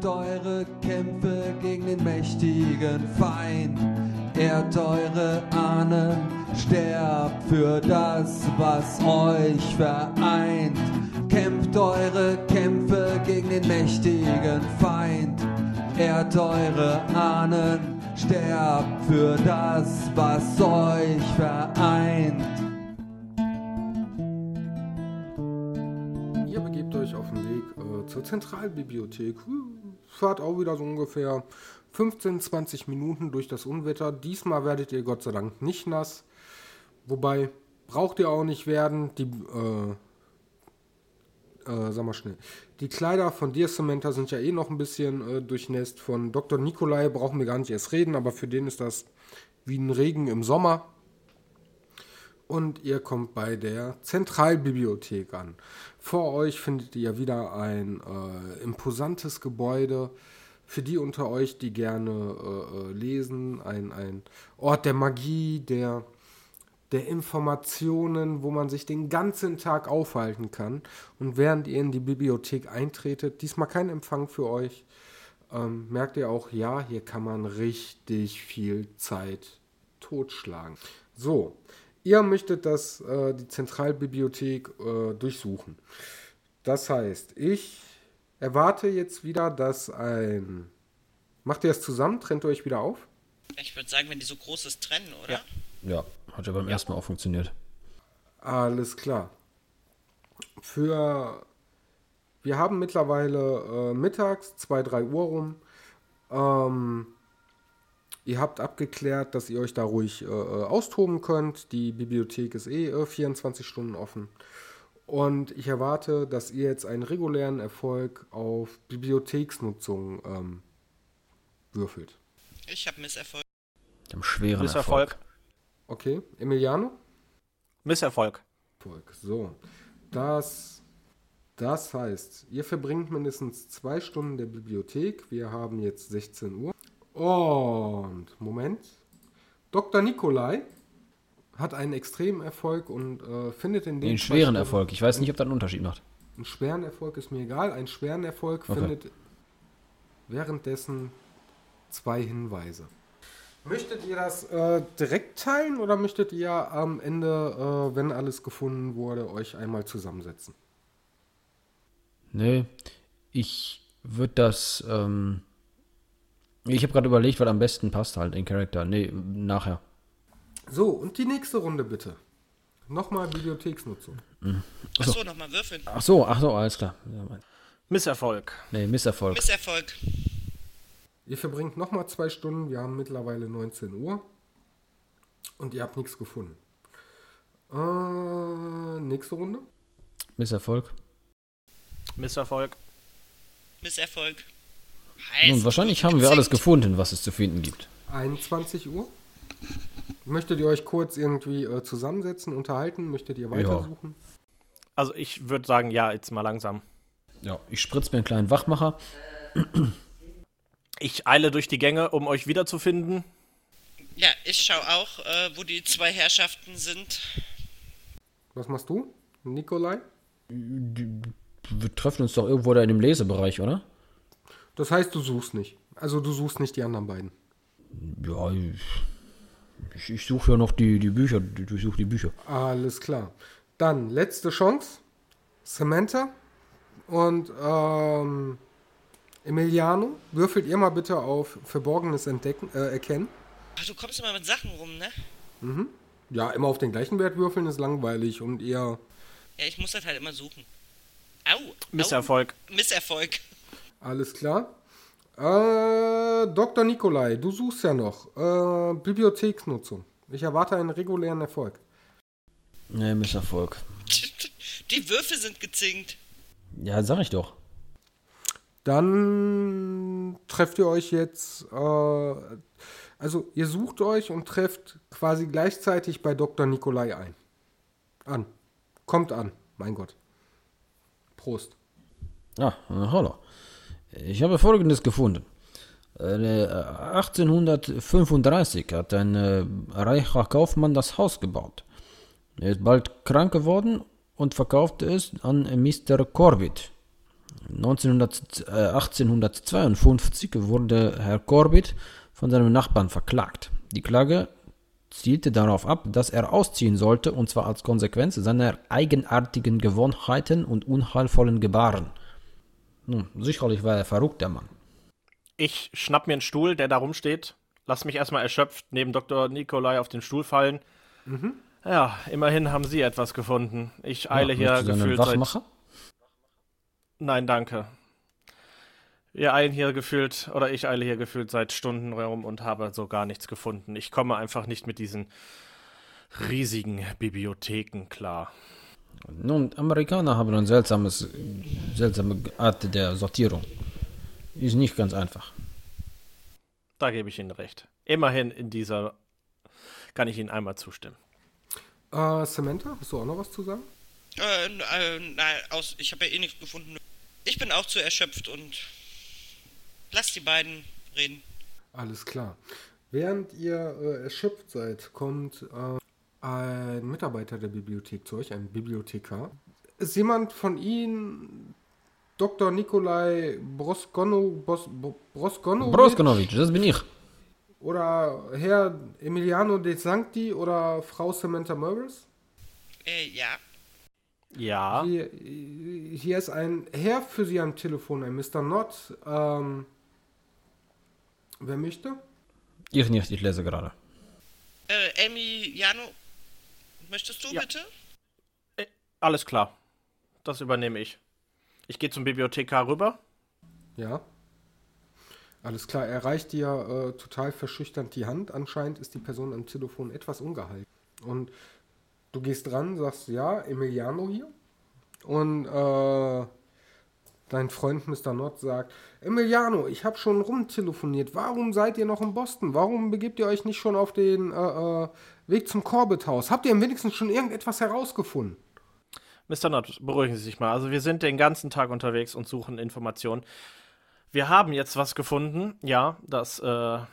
Kämpft eure Kämpfe gegen den mächtigen Feind. Ehrt eure Ahnen, sterbt für das, was euch vereint. Kämpft eure Kämpfe gegen den mächtigen Feind. Ehrt eure Ahnen, sterbt für das, was euch vereint. Ihr begebt euch auf den Weg zur Zentralbibliothek. Fahrt auch wieder so ungefähr 15, 20 Minuten durch das Unwetter. Diesmal werdet ihr Gott sei Dank nicht nass. Wobei, braucht ihr auch nicht werden. Die Kleider von Dear Samantha sind ja eh noch ein bisschen durchnässt. Von Dr. Nikolai brauchen wir gar nicht erst reden, aber für den ist das wie ein Regen im Sommer. Und ihr kommt bei der Zentralbibliothek an. Vor euch findet ihr wieder ein imposantes Gebäude. Für die unter euch, die gerne lesen, ein Ort der Magie, der Informationen, wo man sich den ganzen Tag aufhalten kann. Und während ihr in die Bibliothek eintretet, diesmal kein Empfang für euch, merkt ihr auch, ja, hier kann man richtig viel Zeit totschlagen. So, ihr möchtet die Zentralbibliothek durchsuchen. Das heißt, ich erwarte jetzt wieder, dass ein... Macht ihr das zusammen? Trennt ihr euch wieder auf? Ich würde sagen, wenn die so groß ist, trennen, oder? Ja. Ja, hat ja beim ersten Mal auch funktioniert. Alles klar. Wir haben mittlerweile mittags 2, 3 Uhr rum. Ihr habt abgeklärt, dass ihr euch da ruhig austoben könnt. Die Bibliothek ist 24 Stunden offen. Und ich erwarte, dass ihr jetzt einen regulären Erfolg auf Bibliotheksnutzung würfelt. Ich habe Misserfolg. Ich habe einen schweren Misserfolg. Okay, Emiliano? Misserfolg. So, das heißt, ihr verbringt mindestens 2 Stunden in der Bibliothek. Wir haben jetzt 16 Uhr. Und, Moment. Dr. Nikolai hat einen extremen Erfolg und findet in dem... Den schweren Erfolg. Ich weiß nicht, ob das einen Unterschied macht. Einen schweren Erfolg ist mir egal. Einen schweren Erfolg findet währenddessen 2 Hinweise. Möchtet ihr das direkt teilen oder möchtet ihr am Ende, wenn alles gefunden wurde, euch einmal zusammensetzen? Nee, ich würde das... ich habe gerade überlegt, was am besten passt halt in Charakter. Nee, nachher. So, und die nächste Runde bitte. Nochmal Bibliotheksnutzung. Mhm. Achso, nochmal würfeln. Achso, alles klar. Misserfolg. Nee, Misserfolg. Ihr verbringt nochmal 2 Stunden, wir haben mittlerweile 19 Uhr und ihr habt nichts gefunden. Nächste Runde. Misserfolg. Und wahrscheinlich haben wir alles gefunden, was es zu finden gibt. 21 Uhr. Möchtet ihr euch kurz irgendwie zusammensetzen, unterhalten? Möchtet ihr weitersuchen? Ja. Also ich würde sagen, ja, jetzt mal langsam. Ja, ich spritze mir einen kleinen Wachmacher. Ich eile durch die Gänge, um euch wiederzufinden. Ja, ich schaue auch, wo die 2 Herrschaften sind. Was machst du, Nikolai? Wir treffen uns doch irgendwo da in dem Lesebereich, oder? Das heißt, du suchst nicht. Also du suchst nicht die anderen beiden. Ja, ich suche ja noch die Bücher. Ich suche die Bücher. Alles klar. Dann, letzte Chance. Samantha und Emiliano, würfelt ihr mal bitte auf Verborgenes erkennen. Ach, du kommst immer mit Sachen rum, ne? Mhm. Ja, immer auf den gleichen Wert würfeln ist langweilig und eher... Ja, ich muss das halt immer suchen. Au! Misserfolg. Alles klar. Dr. Nikolai, du suchst ja noch. Bibliotheksnutzung. Ich erwarte einen regulären Erfolg. Nee, Misserfolg. Die Würfel sind gezinkt. Ja, sag ich doch. Dann trefft ihr euch jetzt, also ihr sucht euch und trefft quasi gleichzeitig bei Dr. Nikolai ein. Kommt an, mein Gott. Prost. Ja, hallo. Ich habe Folgendes gefunden. 1835 hat ein reicher Kaufmann das Haus gebaut. Er ist bald krank geworden und verkaufte es an Mr. Corbett. 1852 wurde Herr Corbett von seinem Nachbarn verklagt. Die Klage zielte darauf ab, dass er ausziehen sollte, und zwar als Konsequenz seiner eigenartigen Gewohnheiten und unheilvollen Gebaren. Nun, sicherlich war er verrückt, der Mann. Ich schnapp mir einen Stuhl, der da rumsteht, lass mich erstmal erschöpft neben Dr. Nikolai auf den Stuhl fallen. Mhm. Ja, immerhin haben Sie etwas gefunden. Ich eile hier gefühlt seit... Nein, danke. Ich eile hier gefühlt seit Stunden herum und habe so gar nichts gefunden. Ich komme einfach nicht mit diesen riesigen Bibliotheken klar. Nun, Amerikaner haben eine seltsame Art der Sortierung. Ist nicht ganz einfach. Da gebe ich Ihnen recht. Immerhin in dieser kann ich Ihnen einmal zustimmen. Samantha, hast du auch noch was zu sagen? Nein, ich habe ja eh nichts gefunden. Ich bin auch zu erschöpft und lass die beiden reden. Alles klar. Während ihr erschöpft seid, kommt ein Mitarbeiter der Bibliothek zu euch, ein Bibliothekar. Ist jemand von Ihnen Dr. Nikolai Broskonovic, das bin ich. Oder Herr Emiliano de Sancti oder Frau Samantha Möwels? Ja. Hier ist ein Herr für Sie am Telefon, ein Mr. Not. Wer möchte? Ich nicht, ich lese gerade. Emiliano, möchtest du bitte? Alles klar, das übernehme ich. Ich gehe zum Bibliothekar rüber. Ja. Alles klar, er reicht dir total verschüchternd die Hand. Anscheinend ist die Person am Telefon etwas ungehalten. Und du gehst dran, sagst, ja, Emiliano hier. Und dein Freund Mr. Nott sagt, Emiliano, ich habe schon rumtelefoniert. Warum seid ihr noch in Boston? Warum begebt ihr euch nicht schon auf den Weg zum Corbett-Haus? Habt ihr am wenigsten schon irgendetwas herausgefunden? Mr. Nott, beruhigen Sie sich mal. Also wir sind den ganzen Tag unterwegs und suchen Informationen. Wir haben jetzt was gefunden. Ja, das hat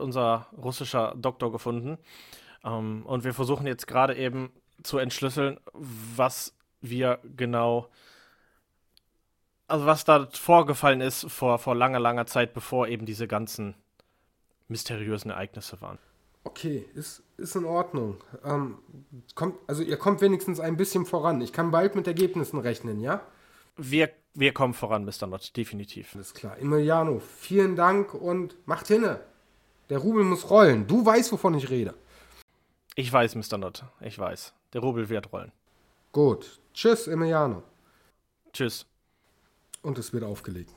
unser russischer Doktor gefunden. Und wir versuchen jetzt gerade eben zu entschlüsseln, was wir genau, also was da vorgefallen ist vor langer, langer Zeit, bevor eben diese ganzen mysteriösen Ereignisse waren. Okay, ist in Ordnung. Ihr kommt wenigstens ein bisschen voran. Ich kann bald mit Ergebnissen rechnen, ja? Wir kommen voran, Mr. Nott, definitiv. Alles klar. Emiliano, vielen Dank und macht hinne. Der Rubel muss rollen. Du weißt, wovon ich rede. Ich weiß, Mr. Nott, ich weiß. Der Rubel wird rollen. Gut. Tschüss, Emiliano. Tschüss. Und es wird aufgelegt.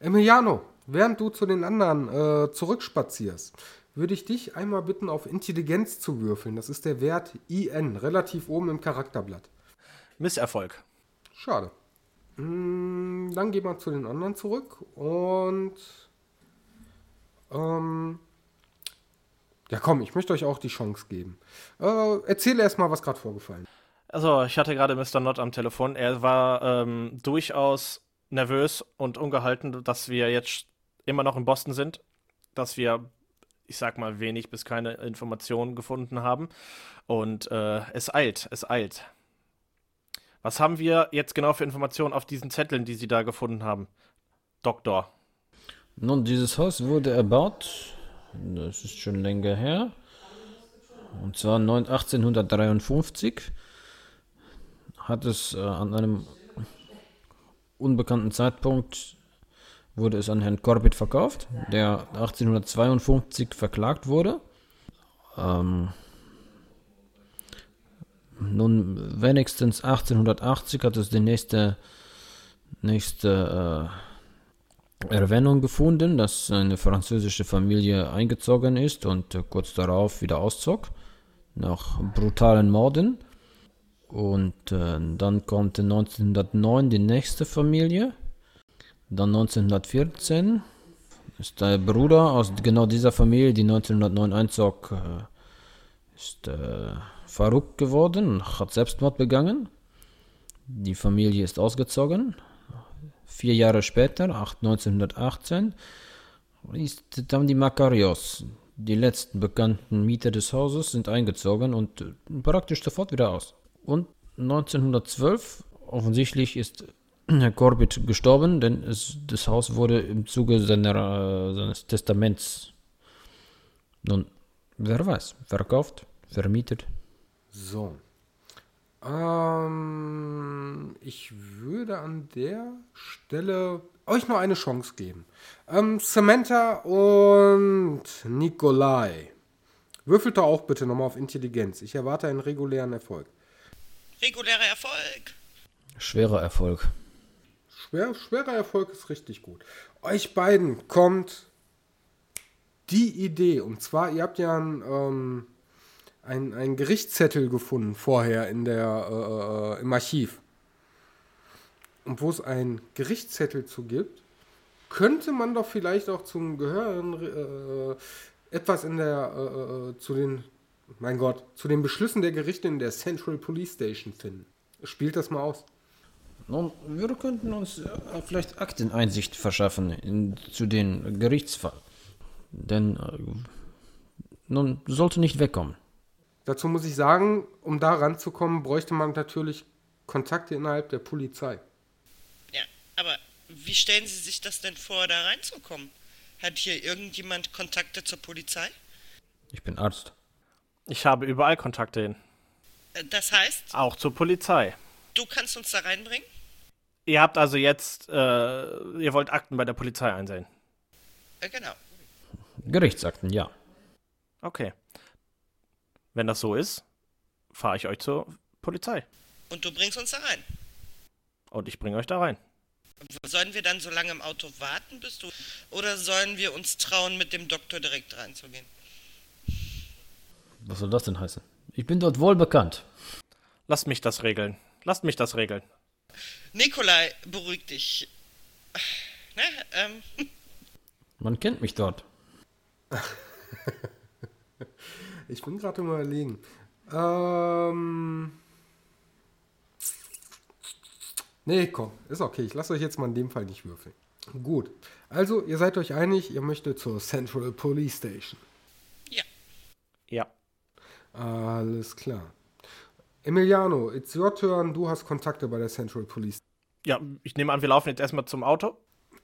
Emiliano, während du zu den anderen zurückspazierst, würde ich dich einmal bitten, auf Intelligenz zu würfeln. Das ist der Wert IN, relativ oben im Charakterblatt. Misserfolg. Schade. Dann gehen wir zu den anderen zurück und ich möchte euch auch die Chance geben. Erzähl erst mal, was gerade vorgefallen ist. Also, ich hatte gerade Mr. Nott am Telefon. Er war durchaus nervös und ungehalten, dass wir jetzt immer noch in Boston sind, dass wir wenig bis keine Informationen gefunden haben. Und es eilt. Was haben wir jetzt genau für Informationen auf diesen Zetteln, die Sie da gefunden haben, Doktor? Nun, dieses Haus wurde erbaut, das ist schon länger her, und zwar 1853 hat es an einem unbekannten Zeitpunkt wurde es an Herrn Corbett verkauft, der 1852 verklagt wurde. Nun, wenigstens 1880 hat es die nächste Erwähnung gefunden, dass eine französische Familie eingezogen ist und kurz darauf wieder auszog, nach brutalen Morden. Und dann kommt 1909 die nächste Familie. Dann 1914 ist der Bruder aus genau dieser Familie, die 1909 einzog, ist verrückt geworden, hat Selbstmord begangen. Die Familie ist ausgezogen. 4 Jahre später, 1918, haben die Macarios, die letzten bekannten Mieter des Hauses, sind eingezogen und praktisch sofort wieder aus. Und 1912, offensichtlich ist Herr Corbett gestorben, denn das Haus wurde im Zuge seines Testaments, nun, wer weiß, verkauft, vermietet. So. Ich würde an der Stelle euch noch eine Chance geben. Samantha und Nikolai. Würfelt doch auch bitte nochmal auf Intelligenz. Ich erwarte einen regulären Erfolg. Regulärer Erfolg. Schwerer Erfolg. Schwerer Erfolg ist richtig gut. Euch beiden kommt die Idee. Und zwar, ihr habt ja einen Gerichtszettel gefunden vorher im Archiv. Und wo es einen Gerichtszettel zu gibt, könnte man doch vielleicht auch zum Gehören etwas zu den Beschlüssen der Gerichte in der Central Police Station finden. Spielt das mal aus. Nun, wir könnten uns vielleicht Akteneinsicht verschaffen zu den Gerichtsfall. Denn nun sollte nicht wegkommen. Dazu muss ich sagen, um da ranzukommen, bräuchte man natürlich Kontakte innerhalb der Polizei. Ja, aber wie stellen Sie sich das denn vor, da reinzukommen? Hat hier irgendjemand Kontakte zur Polizei? Ich bin Arzt. Ich habe überall Kontakte hin. Das heißt? Auch zur Polizei. Du kannst uns da reinbringen? Ihr habt also jetzt, ihr wollt Akten bei der Polizei einsehen? Genau. Gerichtsakten, ja. Okay. Wenn das so ist, fahre ich euch zur Polizei. Und du bringst uns da rein? Und ich bringe euch da rein. Sollen wir dann so lange im Auto warten, bis du... Oder sollen wir uns trauen, mit dem Doktor direkt reinzugehen? Was soll das denn heißen? Ich bin dort wohl bekannt. Lasst mich das regeln. Nikolai, beruhig dich. Na, Man kennt mich dort. Ich bin gerade mal überlegen. Nee, komm, ist okay. Ich lasse euch jetzt mal in dem Fall nicht würfeln. Gut. Also, ihr seid euch einig, ihr möchtet zur Central Police Station. Ja. Ja. Alles klar. Emiliano, it's your turn. Du hast Kontakte bei der Central Police. Ja, ich nehme an, wir laufen jetzt erstmal zum Auto.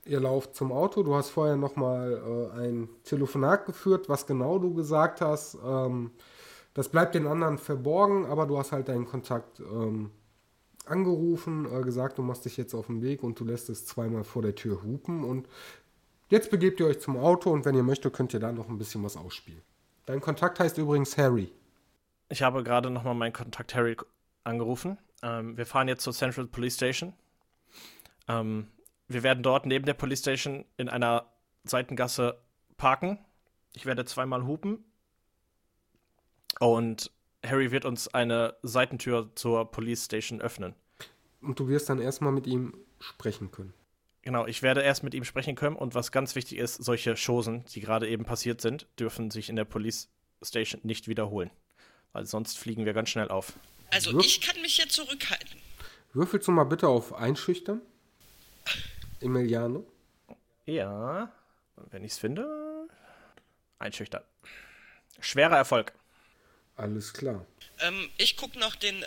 Ihr lauft zum Auto. Du hast vorher nochmal ein Telefonat geführt. Was genau du gesagt hast, das bleibt den anderen verborgen, aber du hast halt deinen Kontakt angerufen, gesagt, du machst dich jetzt auf den Weg und du lässt es zweimal vor der Tür hupen. Und jetzt begebt ihr euch zum Auto und wenn ihr möchtet, könnt ihr da noch ein bisschen was ausspielen. Dein Kontakt heißt übrigens Harry. Ich habe gerade nochmal meinen Kontakt Harry angerufen. Wir fahren jetzt zur Central Police Station. Wir werden dort neben der Police Station in einer Seitengasse parken. Ich werde zweimal hupen. Und Harry wird uns eine Seitentür zur Police Station öffnen. Und du wirst dann erstmal mit ihm sprechen können. Genau, ich werde erst mit ihm sprechen können. Und was ganz wichtig ist, solche Chosen, die gerade eben passiert sind, dürfen sich in der Police Station nicht wiederholen. Weil sonst fliegen wir ganz schnell auf. Also ich kann mich hier zurückhalten. Würfelst du mal bitte auf Einschüchtern? Emiliano? Ja, wenn ich es finde. Einschüchtern. Schwerer Erfolg. Alles klar. Ich gucke noch den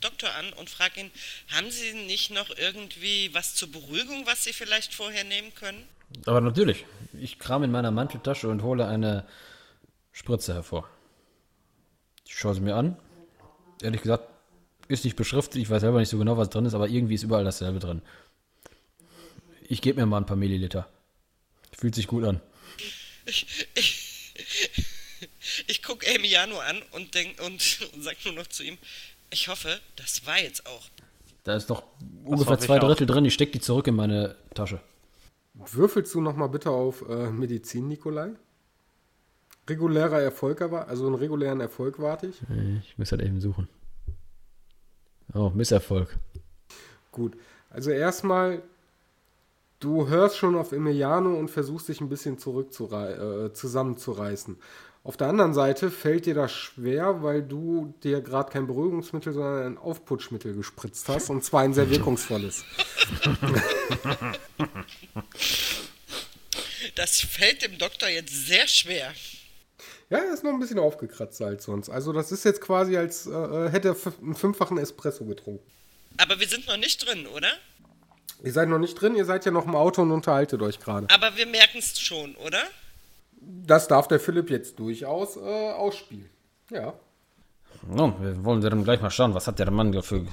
Doktor an und frage ihn, haben Sie nicht noch irgendwie was zur Beruhigung, was Sie vielleicht vorher nehmen können? Aber natürlich. Ich kram in meiner Manteltasche und hole eine Spritze hervor. Ich schaue sie mir an. Ehrlich gesagt, ist nicht beschriftet. Ich weiß selber nicht so genau, was drin ist, aber irgendwie ist überall dasselbe drin. Ich gebe mir mal ein paar Milliliter. Fühlt sich gut an. Ich gucke Emiliano an und sage nur noch zu ihm, ich hoffe, das war jetzt auch. Da ist noch ungefähr 2/3 drin. Ich stecke die zurück in meine Tasche. Würfelst du nochmal bitte auf Medizin, Nikolai? Regulärer Erfolg aber, also einen regulären Erfolg warte ich. Ich muss halt eben suchen. Oh, Misserfolg. Gut, also erstmal, du hörst schon auf Emiliano und versuchst dich ein bisschen zusammenzureißen. Auf der anderen Seite fällt dir das schwer, weil du dir gerade kein Beruhigungsmittel, sondern ein Aufputschmittel gespritzt hast und zwar ein sehr wirkungsvolles. Das fällt dem Doktor jetzt sehr schwer. Ja, er ist noch ein bisschen aufgekratzt als sonst. Also das ist jetzt quasi, als hätte er einen 5-fachen Espresso getrunken. Aber wir sind noch nicht drin, oder? Ihr seid noch nicht drin, ihr seid ja noch im Auto und unterhaltet euch gerade. Aber wir merken es schon, oder? Das darf der Philipp jetzt durchaus ausspielen. Ja. Nun, wir wollen dann gleich mal schauen, was hat der Mann dafür...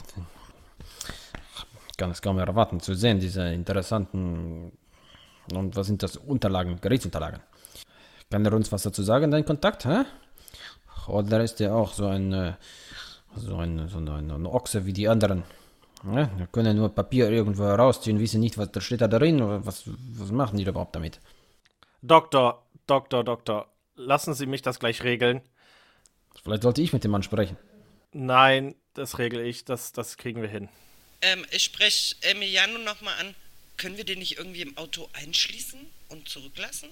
Ich kann es kaum erwarten zu sehen, diese interessanten... Und was sind das? Unterlagen, Gerichtsunterlagen. Kann er uns was dazu sagen, dein Kontakt, hä? Oder ist er auch so ein Ochse wie die anderen? Ja, wir können nur Papier irgendwo herausziehen, wissen nicht, was da steht da drin, oder was machen die da überhaupt damit? Doktor, lassen Sie mich das gleich regeln. Vielleicht sollte ich mit dem Mann sprechen. Nein, das regle ich, das kriegen wir hin. Ich spreche Emiliano nochmal an. Können wir den nicht irgendwie im Auto einschließen und zurücklassen?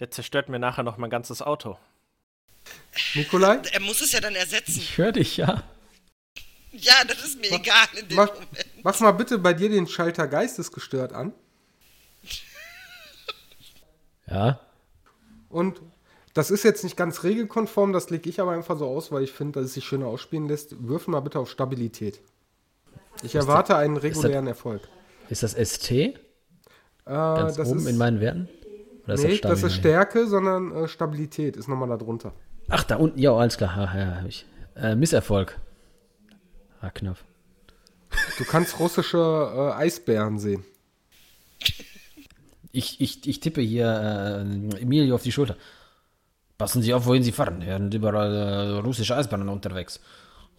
Der zerstört mir nachher noch mein ganzes Auto. Nikolai? Er muss es ja dann ersetzen. Ich höre dich, ja. Ja, das ist mir egal in dem Moment. Mach mal bitte bei dir den Schalter geistesgestört an. Ja. Und das ist jetzt nicht ganz regelkonform, das lege ich aber einfach so aus, weil ich finde, dass es sich schöner ausspielen lässt. Würfel mal bitte auf Stabilität. Ich erwarte einen regulären Erfolg. Ist das ST? Ganz das oben ist, in meinen Werten? Oder nee, ist das ist Stärke, sondern Stabilität ist nochmal da drunter. Ach, da unten, ja, alles klar. Ja, hab ich. Misserfolg. Ah, knapp. Du kannst russische Eisbären sehen. Ich tippe hier Emilio auf die Schulter. Passen Sie auf, wohin Sie fahren. Hier sind überall russische Eisbären unterwegs.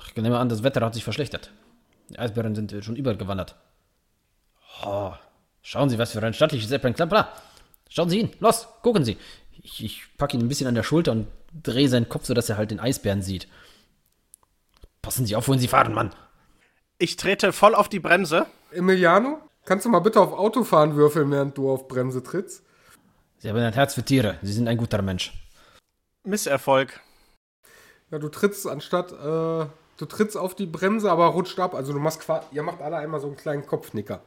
Ich nehme an, das Wetter hat sich verschlechtert. Die Eisbären sind schon übergewandert. Oh, schauen Sie, was für ein stattliches Äpplein. Schauen Sie hin. Los, gucken Sie. Ich packe ihn ein bisschen an der Schulter und drehe seinen Kopf, sodass er halt den Eisbären sieht. Passen Sie auf, wohin Sie fahren, Mann. Ich trete voll auf die Bremse. Emiliano, kannst du mal bitte auf Autofahren würfeln, während du auf Bremse trittst? Sie haben ein Herz für Tiere. Sie sind ein guter Mensch. Misserfolg. Ja, du trittst anstatt... Du trittst auf die Bremse, aber rutscht ab. Also ihr macht alle einmal so einen kleinen Kopfnicker.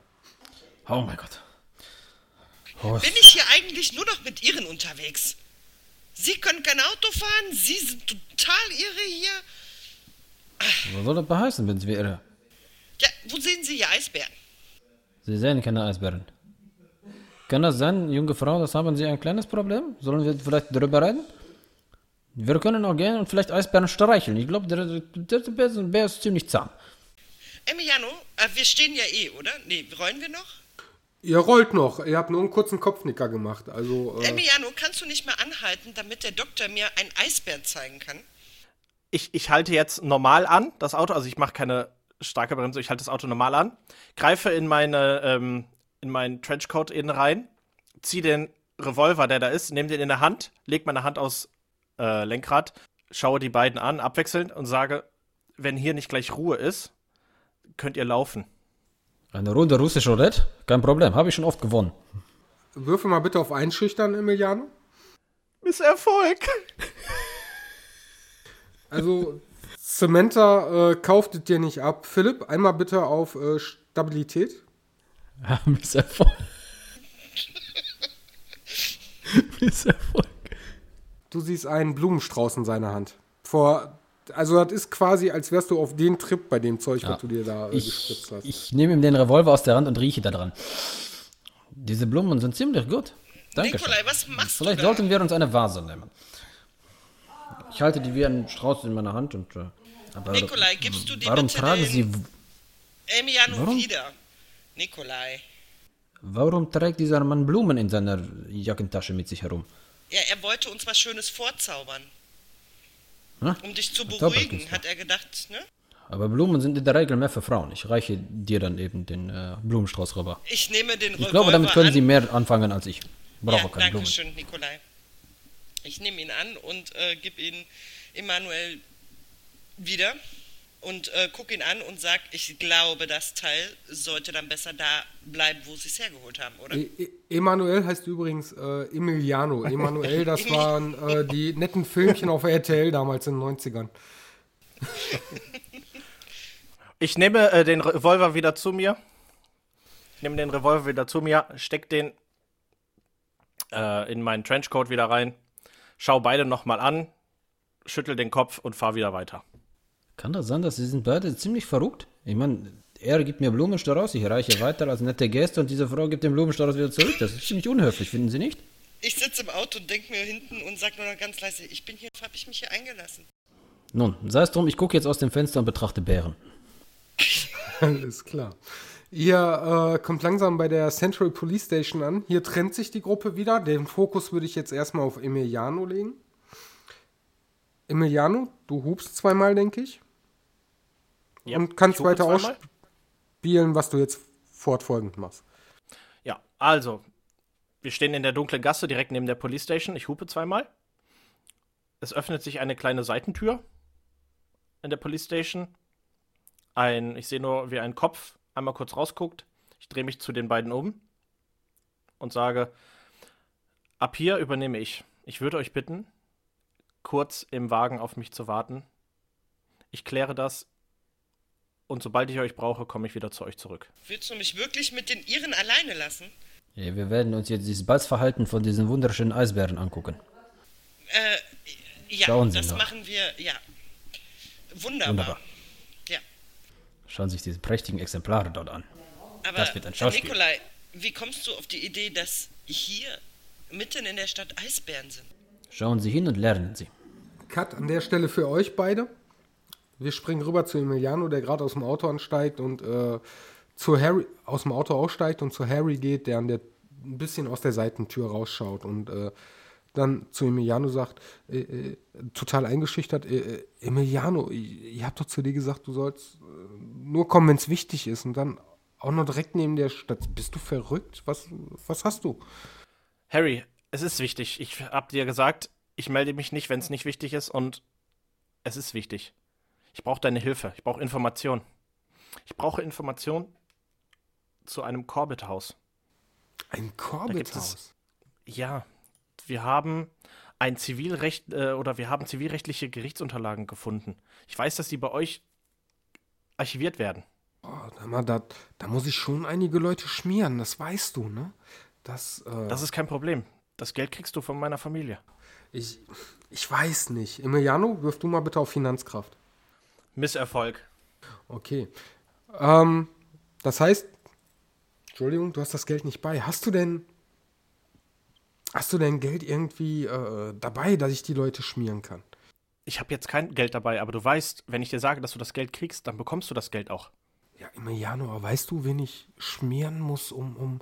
Oh mein Gott. Oh. Bin ich hier eigentlich nur noch mit Iren unterwegs? Sie können kein Auto fahren? Sie sind total irre hier? Was soll das beheißen, wenn Sie irre? Ja, wo sehen Sie hier Eisbären? Sie sehen keine Eisbären. Kann das sein, junge Frau, das haben Sie ein kleines Problem? Sollen wir vielleicht drüber reden? Wir können auch gehen und vielleicht Eisbären streicheln. Ich glaube, der Bär ist ziemlich zahm. Emiliano, wir stehen ja eh, oder? Nee, rollen wir noch? Ihr rollt noch. Ihr habt nur einen kurzen Kopfnicker gemacht. Also, Emiliano, kannst du nicht mal anhalten, damit der Doktor mir einen Eisbären zeigen kann? Ich halte jetzt normal an, das Auto. Also ich mache keine starke Bremse. Ich halte das Auto normal an. Greife in meinen Trenchcoat innen rein. Ziehe den Revolver, der da ist. Nehme den in der Hand. Leg meine Hand aus Lenkrad, schaue die beiden an, abwechselnd und sage, wenn hier nicht gleich Ruhe ist, könnt ihr laufen. Eine Runde russisch Roulette? Kein Problem, habe ich schon oft gewonnen. Würfel mal bitte auf Einschüchtern, Emiliano. Misserfolg! Also, Samantha kauft es dir nicht ab. Philipp, einmal bitte auf Stabilität. Ah, Misserfolg. Misserfolg. Du siehst einen Blumenstrauß in seiner Hand. Also das ist quasi, als wärst du auf den Trip bei dem Zeug, was du dir da gespritzt hast. Ich nehme ihm den Revolver aus der Hand und rieche da dran. Diese Blumen sind ziemlich gut. Danke. Nikolai, was machst du? Vielleicht sollten wir uns eine Vase nehmen. Ich halte die wie einen Strauß in meiner Hand. Und aber Nikolai, gibst du die warum bitte tragen Sie Emiliano wieder? Nikolai. Warum trägt dieser Mann Blumen in seiner Jackentasche mit sich herum? Ja, er wollte uns was Schönes vorzaubern. Na? Um dich zu beruhigen, hat er gedacht, ne? Aber Blumen sind in der Regel mehr für Frauen. Ich reiche dir dann eben den Blumenstrauß rüber. Ich nehme den Revolver. Ich glaube, damit können Sie mehr anfangen als ich. Brauche keine Blumen. Dankeschön, Nikolai. Ich nehme ihn an und gebe ihn Emanuel wieder und gucke ihn an und sage, ich glaube, das Teil sollte dann besser da bleiben, wo sie es hergeholt haben, oder? Emanuel heißt übrigens Emiliano. Emanuel, das waren die netten Filmchen auf RTL damals in den 90ern. Ich nehme den Revolver wieder zu mir. Steck den in meinen Trenchcoat wieder rein, schau beide nochmal an, schüttel den Kopf und fahr wieder weiter. Kann das sein, dass sie sind beide ziemlich verrückt? Ich meine, Er gibt mir Blumenstrauß, ich reiche weiter als nette Gäste und diese Frau gibt den Blumenstrauß wieder zurück. Das ist ziemlich unhöflich, finden Sie nicht? Ich sitze im Auto und denke mir hinten und sage nur noch ganz leise, ich bin hier, habe ich mich hier eingelassen. Nun, sei es drum, ich gucke jetzt aus dem Fenster und betrachte Bären. Alles klar. Ihr kommt langsam bei der Central Police Station an. Hier trennt sich die Gruppe wieder. Den Fokus würde ich jetzt erstmal auf Emiliano legen. Emiliano, du hupst zweimal, denke ich. Ja, und kannst weiter ausspielen, was du jetzt fortfolgend machst. Ja, also, wir stehen in der dunklen Gasse direkt neben der Police Station. Ich hupe zweimal. Es öffnet sich eine kleine Seitentür in der Police Station. Ich sehe nur, wie ein Kopf einmal kurz rausguckt. Ich drehe mich zu den beiden um und sage, ab hier übernehme ich. Ich würde euch bitten, kurz im Wagen auf mich zu warten. Ich kläre das und sobald ich euch brauche, komme ich wieder zu euch zurück. Willst du mich wirklich mit den Iren alleine lassen? Ja, wir werden uns jetzt dieses Balzverhalten von diesen wunderschönen Eisbären angucken. Ja, das machen wir, ja. Wunderbar. Ja. Schauen Sie sich diese prächtigen Exemplare dort an. Aber das wird ein Schauspiel. Nikolai, wie kommst du auf die Idee, dass hier mitten in der Stadt Eisbären sind? Schauen Sie hin und lernen Sie. Cut an der Stelle für euch beide. Wir springen rüber zu Emiliano, der gerade aus dem Auto ansteigt und zu Harry aus dem Auto aussteigt und zu Harry geht, der ein bisschen aus der Seitentür rausschaut und dann zu Emiliano sagt, total eingeschüchtert, Emiliano, ich hab doch zu dir gesagt, du sollst nur kommen, wenn es wichtig ist und dann auch noch direkt neben der Stadt. Bist du verrückt? Was hast du? Harry, es ist wichtig. Ich hab dir gesagt, ich melde mich nicht, wenn es nicht wichtig ist und es ist wichtig. Ich brauche deine Hilfe. Ich brauche Informationen. Ich brauche Informationen zu einem Corbett-Haus. Ein Corbett-Haus? Ja, wir haben zivilrechtliche Gerichtsunterlagen gefunden. Ich weiß, dass die bei euch archiviert werden. Oh, da muss ich schon einige Leute schmieren, das weißt du, ne? Das ist kein Problem. Das Geld kriegst du von meiner Familie. Ich weiß nicht. Emiliano, wirf du mal bitte auf Finanzkraft. Misserfolg. Okay. Das heißt, Entschuldigung, du hast das Geld nicht bei. Hast du denn Geld irgendwie dabei, dass ich die Leute schmieren kann? Ich habe jetzt kein Geld dabei, aber du weißt, wenn ich dir sage, dass du das Geld kriegst, dann bekommst du das Geld auch. Ja, im Januar, weißt du, wen ich schmieren muss, du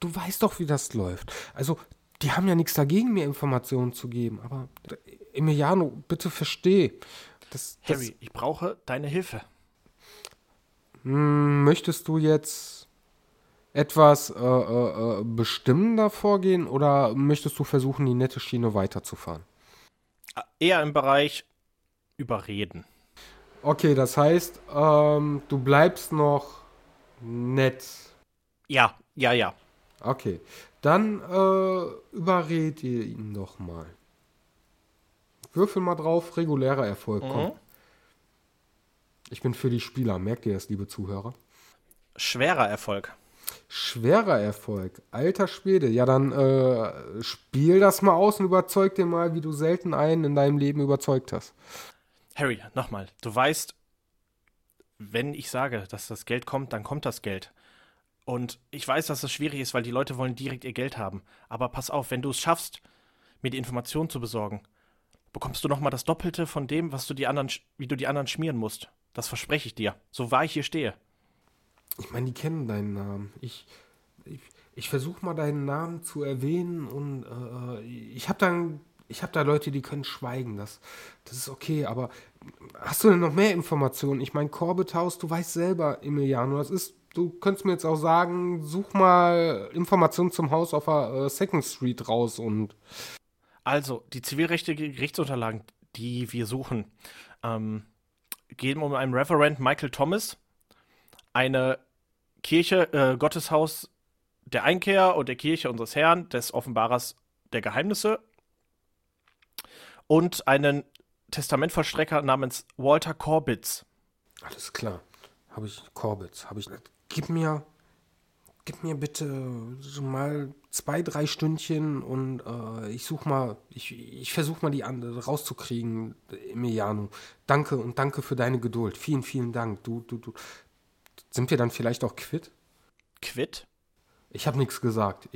weißt doch, wie das läuft. Also, die haben ja nichts dagegen, mir Informationen zu geben, aber Emiliano, bitte versteh. Harry, ich brauche deine Hilfe. Möchtest du jetzt etwas bestimmender vorgehen oder möchtest du versuchen, die nette Schiene weiterzufahren? Eher im Bereich überreden. Okay, das heißt, du bleibst noch nett. Ja. Okay, dann überred ihr ihn noch mal. Würfel mal drauf, regulärer Erfolg, komm. Ich bin für die Spieler, merkt ihr das, liebe Zuhörer? Schwerer Erfolg, alter Schwede. Ja, dann spiel das mal aus und überzeug dir mal, wie du selten einen in deinem Leben überzeugt hast. Harry, nochmal, du weißt, wenn ich sage, dass das Geld kommt, dann kommt das Geld. Und ich weiß, dass das schwierig ist, weil die Leute wollen direkt ihr Geld haben. Aber pass auf, wenn du es schaffst, mir die Informationen zu besorgen, bekommst du nochmal das Doppelte von dem, wie du die anderen schmieren musst. Das verspreche ich dir, so wahr ich hier stehe. Ich meine, die kennen deinen Namen. Ich versuche mal, deinen Namen zu erwähnen und ich habe da Leute, die können schweigen. Das ist okay, aber hast du denn noch mehr Informationen? Ich meine, Corbett House, du weißt selber, Emiliano, du könntest mir jetzt auch sagen, such mal Informationen zum Haus auf der Second Street raus und... Also, die zivilrechtlichen Gerichtsunterlagen, die wir suchen, gehen um einen Reverend Michael Thomas, eine Kirche, Gotteshaus der Einkehr und der Kirche unseres Herrn, des Offenbarers der Geheimnisse und einen Testamentvollstrecker namens Walter Corbitz. Alles klar, habe ich Corbitz. Gib mir bitte so mal 2-3 Stündchen und ich versuche mal die andere rauszukriegen, Emiliano. Danke für deine Geduld. Vielen, vielen Dank. Du Sind wir dann vielleicht auch quitt? Quitt? Ich habe nichts gesagt.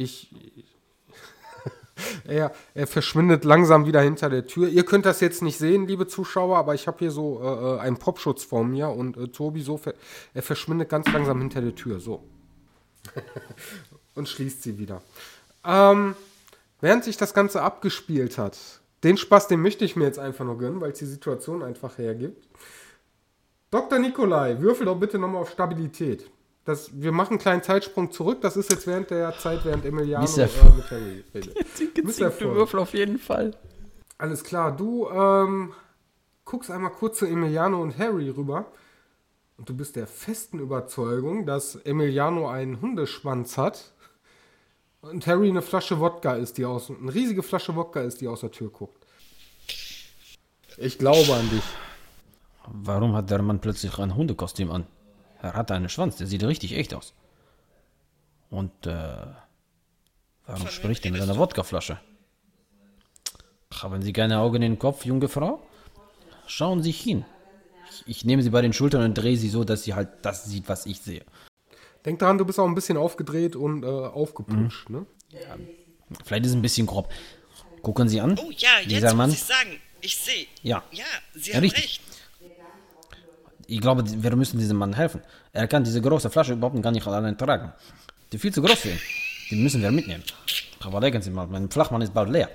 Er verschwindet langsam wieder hinter der Tür. Ihr könnt das jetzt nicht sehen, liebe Zuschauer, aber ich habe hier so einen Popschutz vor mir und Tobi so, er verschwindet ganz langsam hinter der Tür, so. Und schließt sie wieder. Während sich das Ganze abgespielt hat, den Spaß, den möchte ich mir jetzt einfach nur gönnen, weil es die Situation einfach hergibt. Dr. Nikolai, würfel doch bitte nochmal auf Stabilität. Wir machen einen kleinen Zeitsprung zurück. Das ist jetzt während der Zeit, während Emiliano mit Harry redet. Missverfolgt. Würfel auf jeden Fall. Alles klar. Du guckst einmal kurz zu Emiliano und Harry rüber. Und du bist der festen Überzeugung, dass Emiliano einen Hundeschwanz hat und Harry eine Flasche Wodka ist, eine riesige Flasche Wodka ist, die aus der Tür guckt. Ich glaube an dich. Warum hat der Mann plötzlich ein Hundekostüm an? Er hat einen Schwanz, der sieht richtig echt aus. Und, warum spricht er mit einer Wodkaflasche? Haben Sie keine Augen in den Kopf, junge Frau? Schauen Sie hin. Ich nehme Sie bei den Schultern und drehe Sie so, dass sie halt das sieht, was ich sehe. Denk daran, du bist auch ein bisschen aufgedreht und aufgeputscht, ne? Ja, vielleicht ist es ein bisschen grob. Gucken Sie an. Oh ja, jetzt muss ich sagen, ich sehe. Ja, ja, Sie haben recht. Ich glaube, wir müssen diesem Mann helfen. Er kann diese große Flasche überhaupt gar nicht alleine tragen. Die ist viel zu groß für ihn. Die müssen wir mitnehmen. Aber legen Sie mal, mein Flachmann ist bald leer.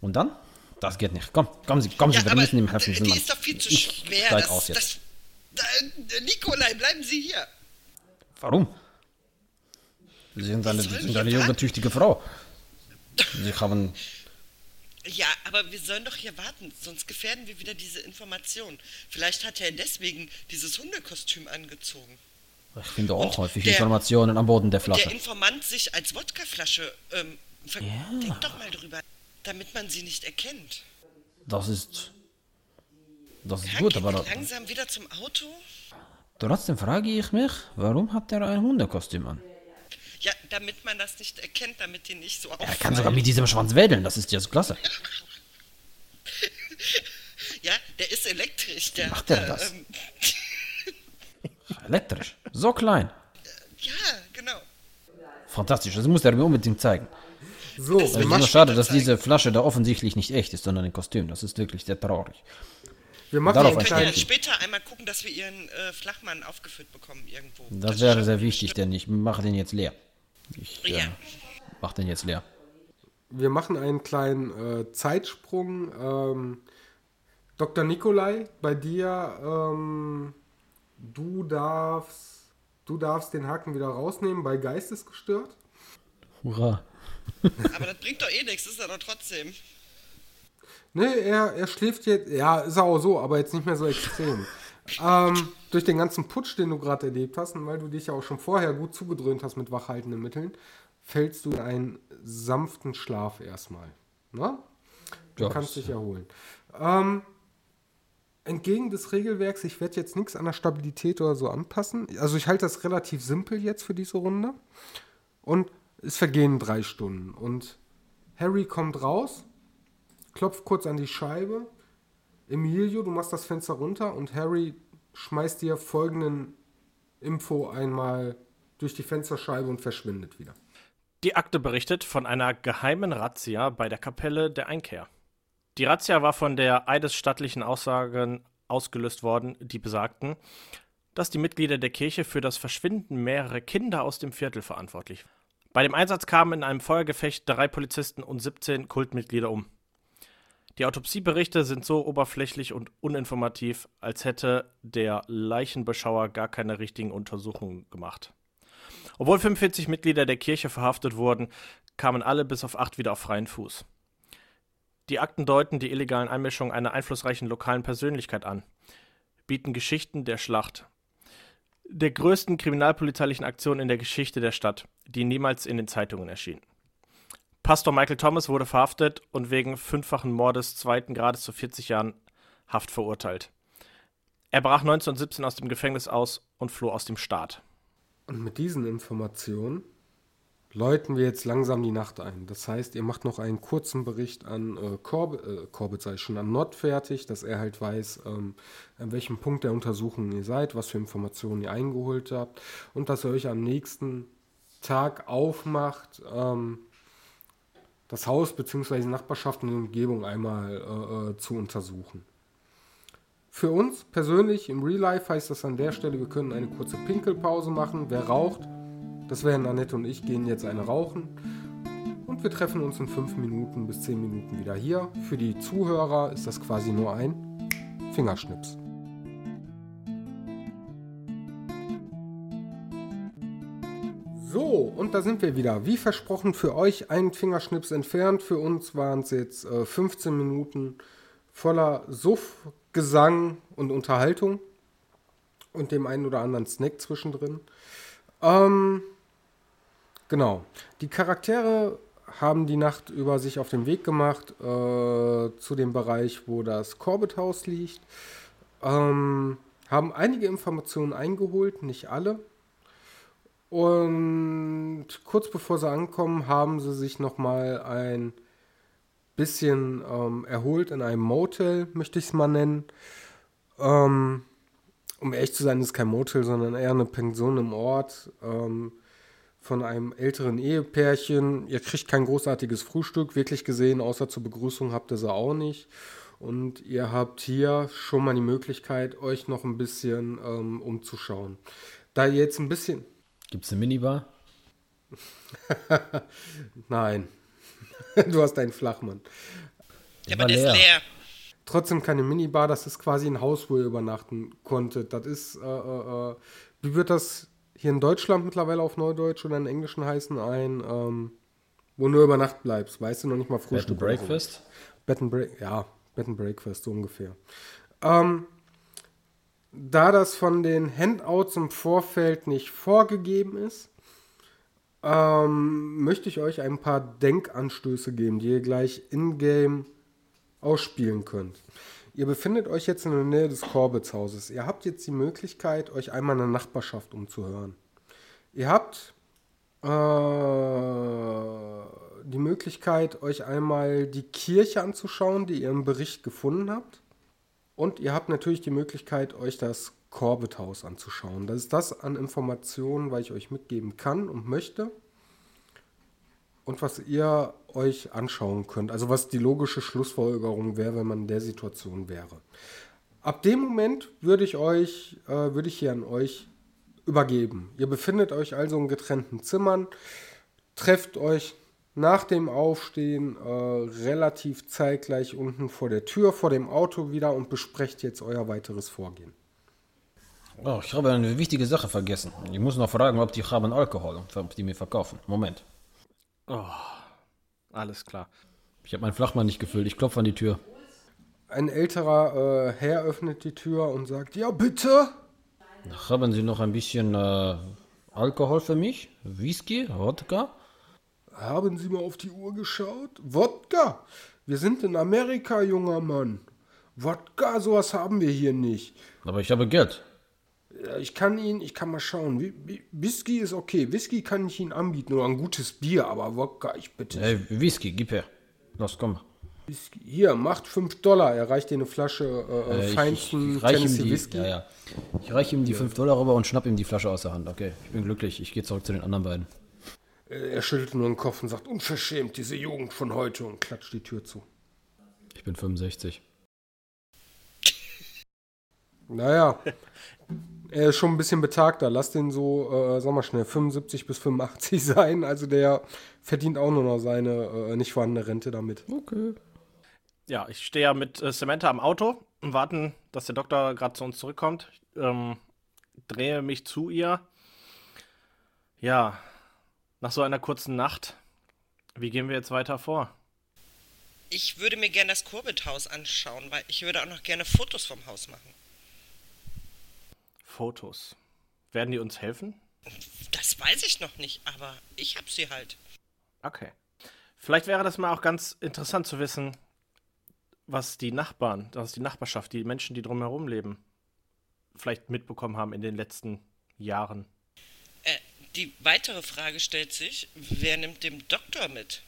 Und dann? Das geht nicht. Kommen Sie, ja, wir müssen ihm helfen. Die ist doch viel zu schwer. Steig aus jetzt. Nikolai, bleiben Sie hier. Warum? Sie sind eine junge, tüchtige Frau. Sie haben... Ja, aber wir sollen doch hier warten, sonst gefährden wir wieder diese Information. Vielleicht hat er deswegen dieses Hundekostüm angezogen. Ich finde auch häufig Informationen am Boden der Flasche. Der Informant sich als Wodkaflasche Denk doch mal drüber, damit man sie nicht erkennt. Das ist gut, aber... langsam wieder zum Auto? Trotzdem frage ich mich, warum hat er ein Hundekostüm an? Ja, damit man das nicht erkennt, damit die nicht so auffallen. Er kann sogar mit diesem Schwanz wedeln, das ist ja so klasse. Ja, der ist elektrisch. Der macht er das? Elektrisch, so klein. Ja, genau. Fantastisch, das muss er mir unbedingt zeigen. So, es ist nur schade, dass diese Flasche da offensichtlich nicht echt ist, sondern ein Kostüm. Das ist wirklich sehr traurig. Wir können ja später einmal gucken, dass wir ihren Flachmann aufgeführt bekommen irgendwo. Das wäre sehr wichtig, denn ich mache den jetzt leer. Wir machen einen kleinen Zeitsprung. Dr. Nikolai, bei dir, du darfst den Haken wieder rausnehmen, bei Geistesgestört. Hurra. Aber das bringt doch eh nichts, ist er doch trotzdem. Ne, er schläft jetzt, ja, ist auch so, aber jetzt nicht mehr so extrem. Durch den ganzen Putsch, den du gerade erlebt hast, und weil du dich ja auch schon vorher gut zugedröhnt hast mit wachhaltenden Mitteln, fällst du in einen sanften Schlaf erstmal. Ne? Du kannst dich erholen. Entgegen des Regelwerks, ich werde jetzt nichts an der Stabilität oder so anpassen. Also ich halte das relativ simpel jetzt für diese Runde. Und es vergehen 3 Stunden. Und Harry kommt raus, klopft kurz an die Scheibe. Emilio, du machst das Fenster runter und Harry schmeißt dir folgenden Info einmal durch die Fensterscheibe und verschwindet wieder. Die Akte berichtet von einer geheimen Razzia bei der Kapelle der Einkehr. Die Razzia war von der eidesstattlichen Aussagen ausgelöst worden, die besagten, dass die Mitglieder der Kirche für das Verschwinden mehrerer Kinder aus dem Viertel verantwortlich waren. Bei dem Einsatz kamen in einem Feuergefecht 3 Polizisten und 17 Kultmitglieder um. Die Autopsieberichte sind so oberflächlich und uninformativ, als hätte der Leichenbeschauer gar keine richtigen Untersuchungen gemacht. Obwohl 45 Mitglieder der Kirche verhaftet wurden, kamen alle bis auf 8 wieder auf freien Fuß. Die Akten deuten die illegalen Einmischungen einer einflussreichen lokalen Persönlichkeit an, bieten Geschichten der Schlacht, der größten kriminalpolizeilichen Aktion in der Geschichte der Stadt, die niemals in den Zeitungen erschien. Pastor Michael Thomas wurde verhaftet und wegen 5-fachen Mordes 2. Grades zu 40 Jahren Haft verurteilt. Er brach 1917 aus dem Gefängnis aus und floh aus dem Staat. Und mit diesen Informationen läuten wir jetzt langsam die Nacht ein. Das heißt, ihr macht noch einen kurzen Bericht an Corbett sei schon an Nott fertig, dass er halt weiß, an welchem Punkt der Untersuchung ihr seid, was für Informationen ihr eingeholt habt und dass ihr euch am nächsten Tag aufmacht, das Haus bzw. die Nachbarschaft und die Umgebung einmal zu untersuchen. Für uns persönlich im Real Life heißt das an der Stelle, wir können eine kurze Pinkelpause machen. Wer raucht, das wären Annette und ich, gehen jetzt eine rauchen. Und wir treffen uns in 5 Minuten bis 10 Minuten wieder hier. Für die Zuhörer ist das quasi nur ein Fingerschnips. So, und da sind wir wieder. Wie versprochen, für euch einen Fingerschnips entfernt. Für uns waren es jetzt 15 Minuten voller Suff, Gesang und Unterhaltung und dem einen oder anderen Snack zwischendrin. Genau. Die Charaktere haben die Nacht über sich auf den Weg gemacht zu dem Bereich, wo das Corbett-Haus liegt. Haben einige Informationen eingeholt, nicht alle. Und kurz bevor sie ankommen, haben sie sich nochmal ein bisschen erholt in einem Motel, möchte ich es mal nennen. Um ehrlich zu sein, ist kein Motel, sondern eher eine Pension im Ort von einem älteren Ehepärchen. Ihr kriegt kein großartiges Frühstück, wirklich gesehen, außer zur Begrüßung habt ihr sie auch nicht. Und ihr habt hier schon mal die Möglichkeit, euch noch ein bisschen umzuschauen. Da ihr jetzt ein bisschen... Gibt es eine Minibar? Nein. Du hast einen Flachmann. Ja, aber der ist leer. Trotzdem keine Minibar, das ist quasi ein Haus, wo ihr übernachten konntet. Das ist, wie wird das hier in Deutschland mittlerweile auf Neudeutsch oder in Englischen heißen? Wo nur über Nacht bleibst, weißt du, noch nicht mal Frühstück. Bed and Breakfast? Bed and Breakfast, so ungefähr. Da das von den Handouts im Vorfeld nicht vorgegeben ist, möchte ich euch ein paar Denkanstöße geben, die ihr gleich in-game ausspielen könnt. Ihr befindet euch jetzt in der Nähe des Corbettshauses. Ihr habt jetzt die Möglichkeit, euch einmal in der Nachbarschaft umzuhören. Ihr habt die Möglichkeit, euch einmal die Kirche anzuschauen, die ihr im Bericht gefunden habt. Und ihr habt natürlich die Möglichkeit, euch das Corbetthaus anzuschauen. Das ist das an Informationen, was ich euch mitgeben kann und möchte und was ihr euch anschauen könnt. Also was die logische Schlussfolgerung wäre, wenn man in der Situation wäre. Ab dem Moment würde ich hier an euch übergeben. Ihr befindet euch also in getrennten Zimmern, trefft euch nach dem Aufstehen relativ zeitgleich unten vor der Tür, vor dem Auto wieder und besprecht jetzt euer weiteres Vorgehen. Oh, ich habe eine wichtige Sache vergessen. Ich muss noch fragen, ob die haben Alkohol und ob die mir verkaufen. Moment. Oh, alles klar. Ich habe meinen Flachmann nicht gefüllt. Ich klopfe an die Tür. Ein älterer Herr öffnet die Tür und sagt, ja bitte. Haben Sie noch ein bisschen Alkohol für mich? Whisky? Wodka? Haben Sie mal auf die Uhr geschaut? Wodka? Wir sind in Amerika, junger Mann. Wodka, sowas haben wir hier nicht. Aber ich habe Geld. Ich kann mal schauen. Whisky ist okay. Whisky kann ich Ihnen anbieten oder ein gutes Bier, aber Wodka, ich bitte. Hey, Whisky, gib her. Los, komm. Whisky. Hier, macht $5. Er reicht dir eine Flasche feinsten Tennessee Whisky. Ja. Ich reiche ihm die $5 rüber und schnapp ihm die Flasche aus der Hand. Okay, ich bin glücklich. Ich gehe zurück zu den anderen beiden. Er schüttelt nur den Kopf und sagt, unverschämt, diese Jugend von heute, und klatscht die Tür zu. Ich bin 65. Naja. Er ist schon ein bisschen betagter. Lass den so, sag mal schnell, 75 bis 85 sein. Also der verdient auch nur noch seine nicht vorhandene Rente damit. Okay. Ja, ich stehe ja mit Samantha am Auto und warten, dass der Doktor gerade zu uns zurückkommt. Ich drehe mich zu ihr. Ja, nach so einer kurzen Nacht, wie gehen wir jetzt weiter vor? Ich würde mir gerne das Corbett-Haus anschauen, weil ich würde auch noch gerne Fotos vom Haus machen. Fotos. Werden die uns helfen? Das weiß ich noch nicht, aber ich hab sie halt. Okay. Vielleicht wäre das mal auch ganz interessant zu wissen, was die Nachbarn, die Nachbarschaft, die Menschen, die drumherum leben, vielleicht mitbekommen haben in den letzten Jahren. Die weitere Frage stellt sich, wer nimmt den Doktor mit?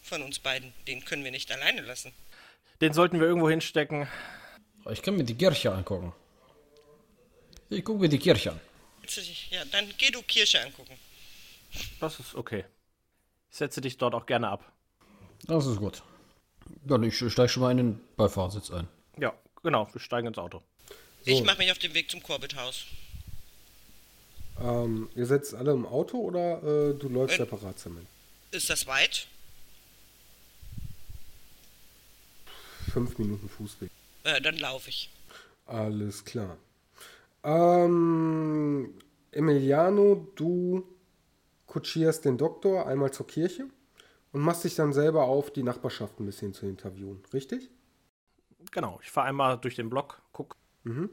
Von uns beiden. Den können wir nicht alleine lassen. Den sollten wir irgendwo hinstecken. Ich kann mir die Kirche angucken. Ich gucke mir die Kirche an. Ja, dann geh du Kirche angucken. Das ist okay. Ich setze dich dort auch gerne ab. Das ist gut. Dann ich steige schon mal in den Beifahrersitz ein. Ja, genau. Wir steigen ins Auto. So. Ich mache mich auf den Weg zum Corbett-Haus. Ihr sitzt alle im Auto oder du läufst separat zusammen? Ist das weit? 5 Minuten Fußweg. Dann laufe ich. Alles klar. Emiliano, du kutschierst den Doktor einmal zur Kirche und machst dich dann selber auf, die Nachbarschaft ein bisschen zu interviewen, richtig? Genau, ich fahre einmal durch den Block, guck. Mhm.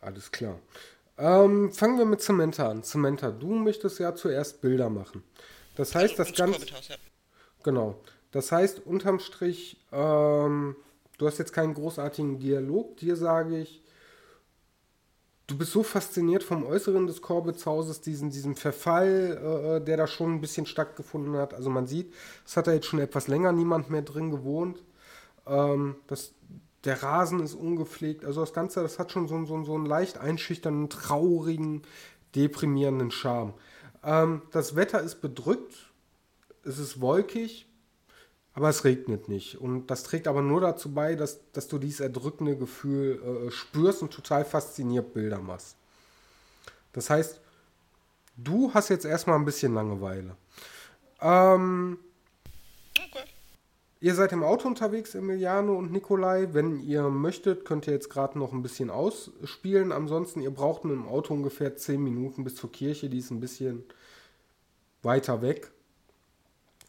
Alles klar. Fangen wir mit Samantha an. Samantha, du möchtest ja zuerst Bilder machen. Das heißt, das Ganze... Ja. Genau. Das heißt, unterm Strich, du hast jetzt keinen großartigen Dialog. Dir sage ich, du bist so fasziniert vom Äußeren des Corbettshauses, diesem Verfall, der da schon ein bisschen stattgefunden hat. Also man sieht, es hat da jetzt schon etwas länger niemand mehr drin gewohnt. Der Rasen ist ungepflegt. Also das Ganze, das hat schon so einen leicht einschüchternden, traurigen, deprimierenden Charme. Das Wetter ist bedrückt, es ist wolkig, aber es regnet nicht. Und das trägt aber nur dazu bei, dass du dieses erdrückende Gefühl spürst und total fasziniert Bilder machst. Das heißt, du hast jetzt erstmal ein bisschen Langeweile. Okay. Ihr seid im Auto unterwegs, Emiliano und Nikolai. Wenn ihr möchtet, könnt ihr jetzt gerade noch ein bisschen ausspielen. Ansonsten, ihr braucht mit dem Auto ungefähr 10 Minuten bis zur Kirche. Die ist ein bisschen weiter weg.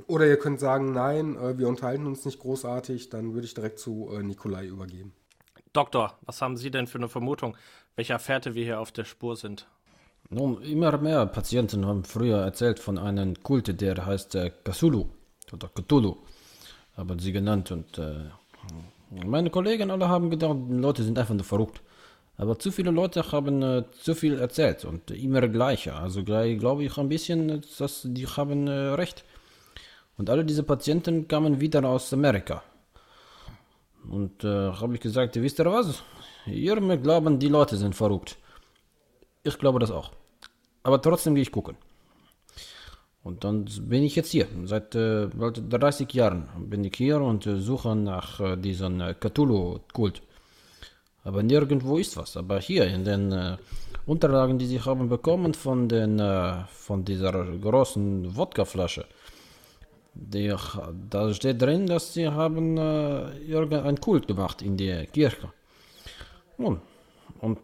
Oder ihr könnt sagen, nein, wir unterhalten uns nicht großartig, dann würde ich direkt zu Nikolai übergeben. Doktor, was haben Sie denn für eine Vermutung, welcher Fährte wir hier auf der Spur sind? Nun, immer mehr Patienten haben früher erzählt von einem Kult, der heißt Kasulu oder Cthulhu, haben sie genannt. Und meine Kollegen alle haben gedacht, die Leute sind einfach nur verrückt. Aber zu viele Leute haben zu viel erzählt und immer gleicher. Also glaube ich ein bisschen, dass die haben recht. Und alle diese Patienten kamen wieder aus Amerika. Und habe ich gesagt, wisst ihr was? Ihr glauben, die Leute sind verrückt. Ich glaube das auch. Aber trotzdem gehe ich gucken. Und dann bin ich jetzt hier. Seit bald 30 Jahren bin ich hier und suche nach diesem Cthulhu-Kult. Aber nirgendwo ist was. Aber hier in den Unterlagen, die sie haben bekommen von dieser großen Wodkaflasche, da steht drin, dass sie haben irgendeinen Kult gemacht in der Kirche. Nun, und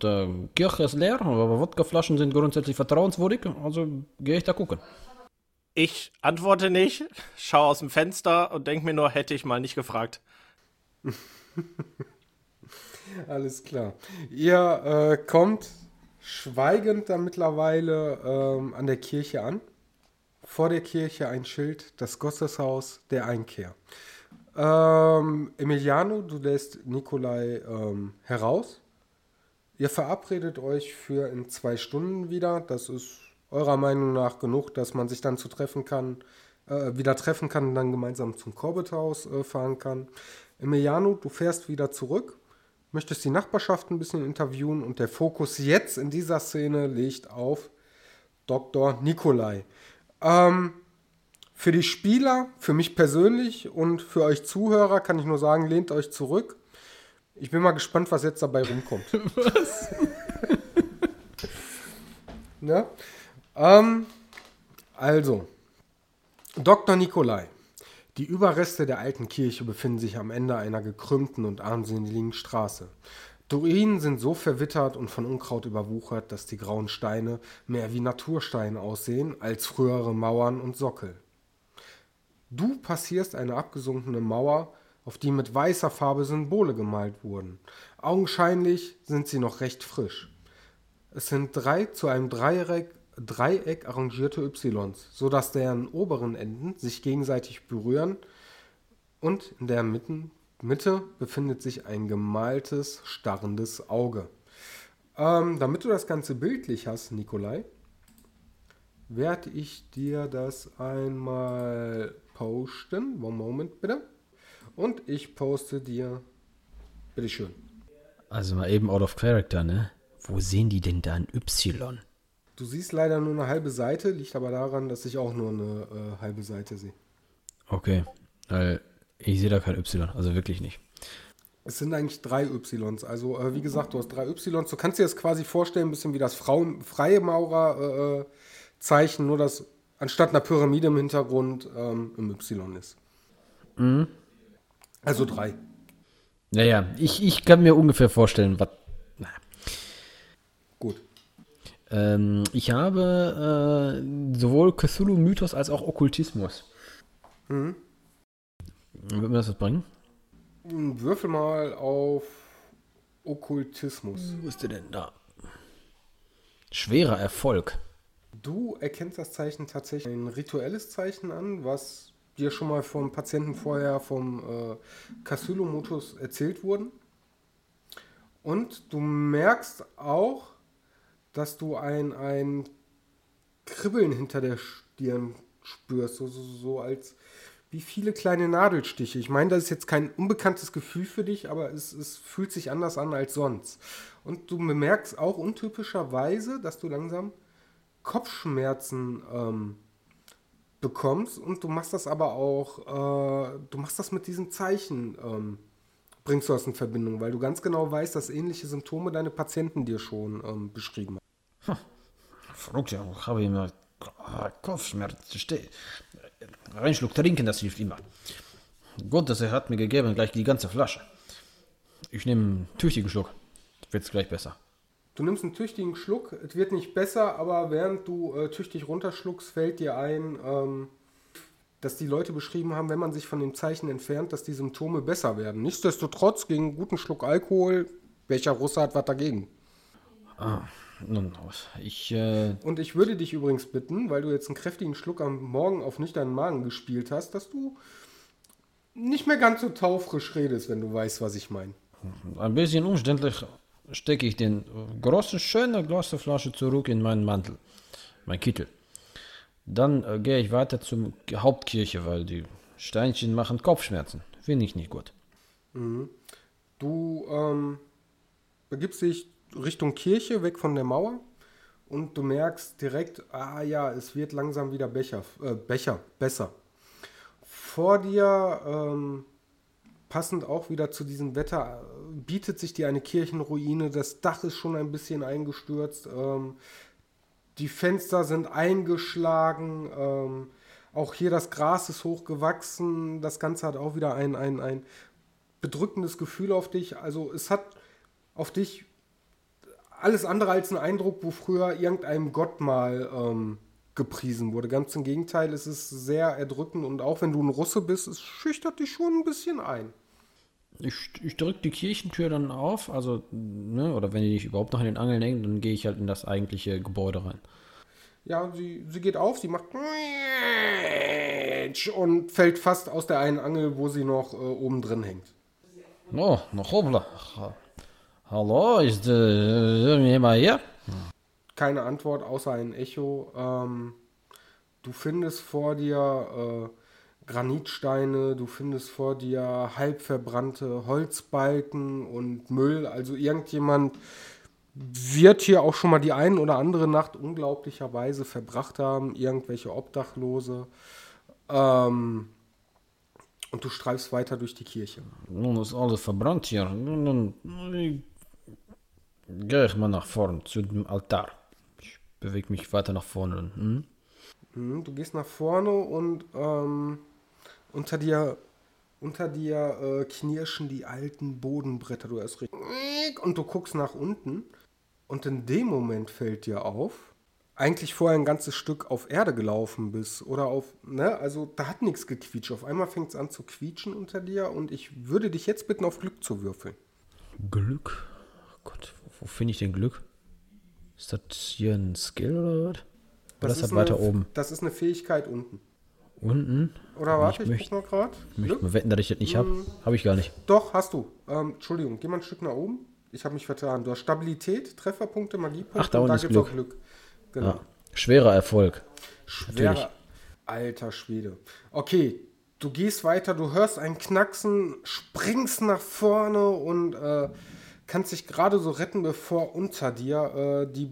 Kirche ist leer, aber Wodkaflaschen sind grundsätzlich vertrauenswürdig, also gehe ich da gucken. Ich antworte nicht, schaue aus dem Fenster und denke mir nur, hätte ich mal nicht gefragt. Alles klar. Ihr kommt schweigend dann mittlerweile an der Kirche an. Vor der Kirche ein Schild, das Gotteshaus der Einkehr. Emiliano, du lässt Nikolai heraus. Ihr verabredet euch für in 2 Stunden wieder. Das ist eurer Meinung nach genug, dass man sich dann wieder treffen kann und dann gemeinsam zum Corbett-Haus fahren kann. Emiliano, du fährst wieder zurück, möchtest die Nachbarschaft ein bisschen interviewen und der Fokus jetzt in dieser Szene liegt auf Dr. Nikolai. Für die Spieler, für mich persönlich und für euch Zuhörer kann ich nur sagen, lehnt euch zurück. Ich bin mal gespannt, was jetzt dabei rumkommt. Was? Ne? Also, Dr. Nikolai. Die Überreste der alten Kirche befinden sich am Ende einer gekrümmten und armseligen Straße. Die Ruinen sind so verwittert und von Unkraut überwuchert, dass die grauen Steine mehr wie Natursteine aussehen als frühere Mauern und Sockel. Du passierst eine abgesunkene Mauer, auf die mit weißer Farbe Symbole gemalt wurden. Augenscheinlich sind sie noch recht frisch. Es sind 3 zu einem Dreieck arrangierte Ys, sodass deren oberen Enden sich gegenseitig berühren und in der Mitte befindet sich ein gemaltes, starrendes Auge. Damit du das Ganze bildlich hast, Nikolai, werde ich dir das einmal posten. One moment bitte. Und ich poste dir. Bitteschön. Also mal eben out of character, ne? Wo sehen die denn da ein Y? Du siehst leider nur eine halbe Seite, liegt aber daran, dass ich auch nur eine halbe Seite sehe. Okay, weil ich sehe da kein Y, also wirklich nicht. Es sind eigentlich 3 Ys. Also, wie gesagt, du hast 3 Ys. Du kannst dir das quasi vorstellen, ein bisschen wie das freie Maurer-Zeichen, nur dass anstatt einer Pyramide im Hintergrund im Y ist. Mhm. Also 3. Naja, ich kann mir ungefähr vorstellen, was. Gut. Ich habe sowohl Cthulhu-Mythos als auch Okkultismus. Mhm. Wird mir das was bringen? Würfel mal auf Okkultismus. Wo ist der denn da? Schwerer Erfolg. Du erkennst das Zeichen tatsächlich ein rituelles Zeichen an, was dir schon mal vom Patienten vorher vom Cthulhu-Mythos erzählt wurden. Und du merkst auch, dass du ein Kribbeln hinter der Stirn spürst, so als wie viele kleine Nadelstiche. Ich meine, das ist jetzt kein unbekanntes Gefühl für dich, aber es fühlt sich anders an als sonst. Und du bemerkst auch untypischerweise, dass du langsam Kopfschmerzen bekommst und du machst das aber auch, du machst das mit diesem Zeichen, bringst du das in Verbindung, weil du ganz genau weißt, dass ähnliche Symptome deine Patienten dir schon beschrieben haben. Verrückt, ja, habe ich immer Kopfschmerzen, ein Schluck trinken, das hilft immer. Gott, das er hat mir gegeben, gleich die ganze Flasche. Ich nehme einen tüchtigen Schluck, wird es gleich besser. Du nimmst einen tüchtigen Schluck, es wird nicht besser, aber während du tüchtig runterschluckst, fällt dir ein, dass die Leute beschrieben haben, wenn man sich von dem Zeichen entfernt, dass die Symptome besser werden. Nichtsdestotrotz, gegen einen guten Schluck Alkohol, welcher Russe hat was dagegen? Ah. Und ich würde dich übrigens bitten, weil du jetzt einen kräftigen Schluck am Morgen auf nicht deinen Magen gespielt hast, dass du nicht mehr ganz so taufrisch redest, wenn du weißt, was ich meine. Ein bisschen umständlich stecke ich den großen, schönen, großen Flasche zurück in meinen Mantel, mein Kittel. Dann gehe ich weiter zur Hauptkirche, weil die Steinchen machen Kopfschmerzen. Finde ich nicht gut. Mhm. Du begibst dich Richtung Kirche, weg von der Mauer und du merkst direkt, es wird langsam wieder besser. Vor dir, passend auch wieder zu diesem Wetter, bietet sich dir eine Kirchenruine, das Dach ist schon ein bisschen eingestürzt, die Fenster sind eingeschlagen, auch hier das Gras ist hochgewachsen, das Ganze hat auch wieder ein bedrückendes Gefühl auf dich, also es hat auf dich alles andere als ein Eindruck, wo früher irgendeinem Gott mal gepriesen wurde. Ganz im Gegenteil, es ist sehr erdrückend und auch wenn du ein Russe bist, es schüchtert dich schon ein bisschen ein. Ich drücke die Kirchentür dann auf, also, ne, oder wenn die nicht überhaupt noch in den Angeln hängt, dann gehe ich halt in das eigentliche Gebäude rein. Ja, sie geht auf, sie macht und fällt fast aus der einen Angel, wo sie noch oben drin hängt. Oh, noch hoppla. Hallo, ist jemand hier? Keine Antwort, außer ein Echo. Du findest vor dir Granitsteine, du findest vor dir halb verbrannte Holzbalken und Müll. Also irgendjemand wird hier auch schon mal die ein oder andere Nacht unglaublicherweise verbracht haben. Irgendwelche Obdachlose. Und du streifst weiter durch die Kirche. Nun ist alles verbrannt hier. Nun gehe ich mal nach vorn zu dem Altar. Ich bewege mich weiter nach vorne. Hm? Du gehst nach vorne und unter dir knirschen die alten Bodenbretter. Du erst und du guckst nach unten und in dem Moment fällt dir auf, eigentlich vorher ein ganzes Stück auf Erde gelaufen bist oder auf, ne, also da hat nichts gequietscht. Auf einmal fängt es an zu quietschen unter dir und ich würde dich jetzt bitten, auf Glück zu würfeln. Glück? Oh Gott, wo finde ich denn Glück? Ist das hier ein Skill oder was? Das ist weiter oben. Das ist eine Fähigkeit unten. Unten? Oder warte, ich guck mal gerade. Ich möchte mal wetten, dass ich das nicht habe. Habe ich gar nicht. Doch, hast du. Entschuldigung, geh mal ein Stück nach oben. Ich habe mich vertan. Du hast Stabilität, Trefferpunkte, Magiepunkte und da gibt es auch Glück. Genau. Ah, schwerer Erfolg. Schwere. Natürlich. Alter Schwede. Okay, du gehst weiter, du hörst ein Knacksen, springst nach vorne und kannst dich gerade so retten, bevor unter dir die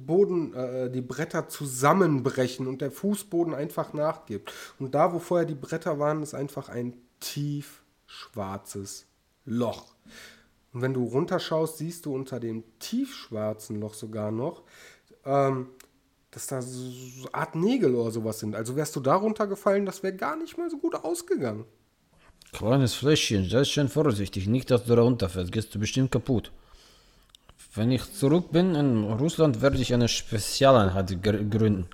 Bretter zusammenbrechen und der Fußboden einfach nachgibt. Und da, wo vorher die Bretter waren, ist einfach ein tiefschwarzes Loch. Und wenn du runterschaust, siehst du unter dem tiefschwarzen Loch sogar noch, dass da so eine Art Nägel oder sowas sind. Also wärst du da runtergefallen, das wäre gar nicht mal so gut ausgegangen. Kleines Fläschchen, sei schön vorsichtig, nicht, dass du da runterfällst, gehst du bestimmt kaputt. Wenn ich zurück bin in Russland, werde ich eine Spezialeinheit gründen,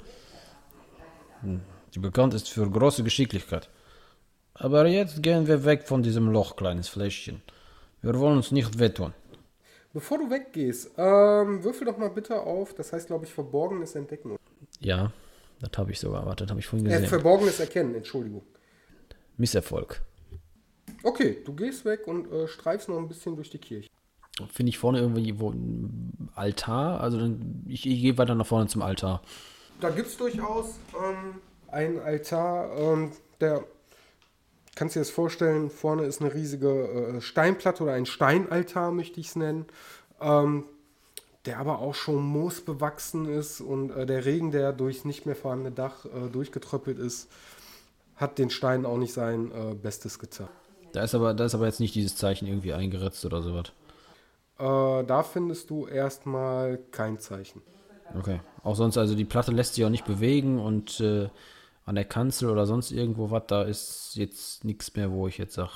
die bekannt ist für große Geschicklichkeit. Aber jetzt gehen wir weg von diesem Loch, kleines Fläschchen. Wir wollen uns nicht wehtun. Bevor du weggehst, würfel doch mal bitte auf, das heißt, glaube ich, verborgenes Entdecken. Ja, das habe ich sogar, warte, das habe ich vorhin gesehen. Verborgenes Erkennen, Entschuldigung. Misserfolg. Okay, du gehst weg und streifst noch ein bisschen durch die Kirche. Finde ich vorne irgendwo einen Altar, also ich gehe weiter nach vorne zum Altar. Da gibt es durchaus einen Altar, der... Kannst du dir das vorstellen, vorne ist eine riesige Steinplatte oder ein Steinaltar, möchte ich es nennen, der aber auch schon moosbewachsen ist und der Regen, der durch nicht mehr vorhandene Dach durchgetröppelt ist, hat den Steinen auch nicht sein Bestes getan. Da ist aber jetzt nicht dieses Zeichen irgendwie eingeritzt oder sowas. Da findest du erstmal kein Zeichen. Okay, auch sonst, also die Platte lässt sich auch nicht bewegen und... an der Kanzel oder sonst irgendwo was, da ist jetzt nichts mehr, wo ich jetzt sage.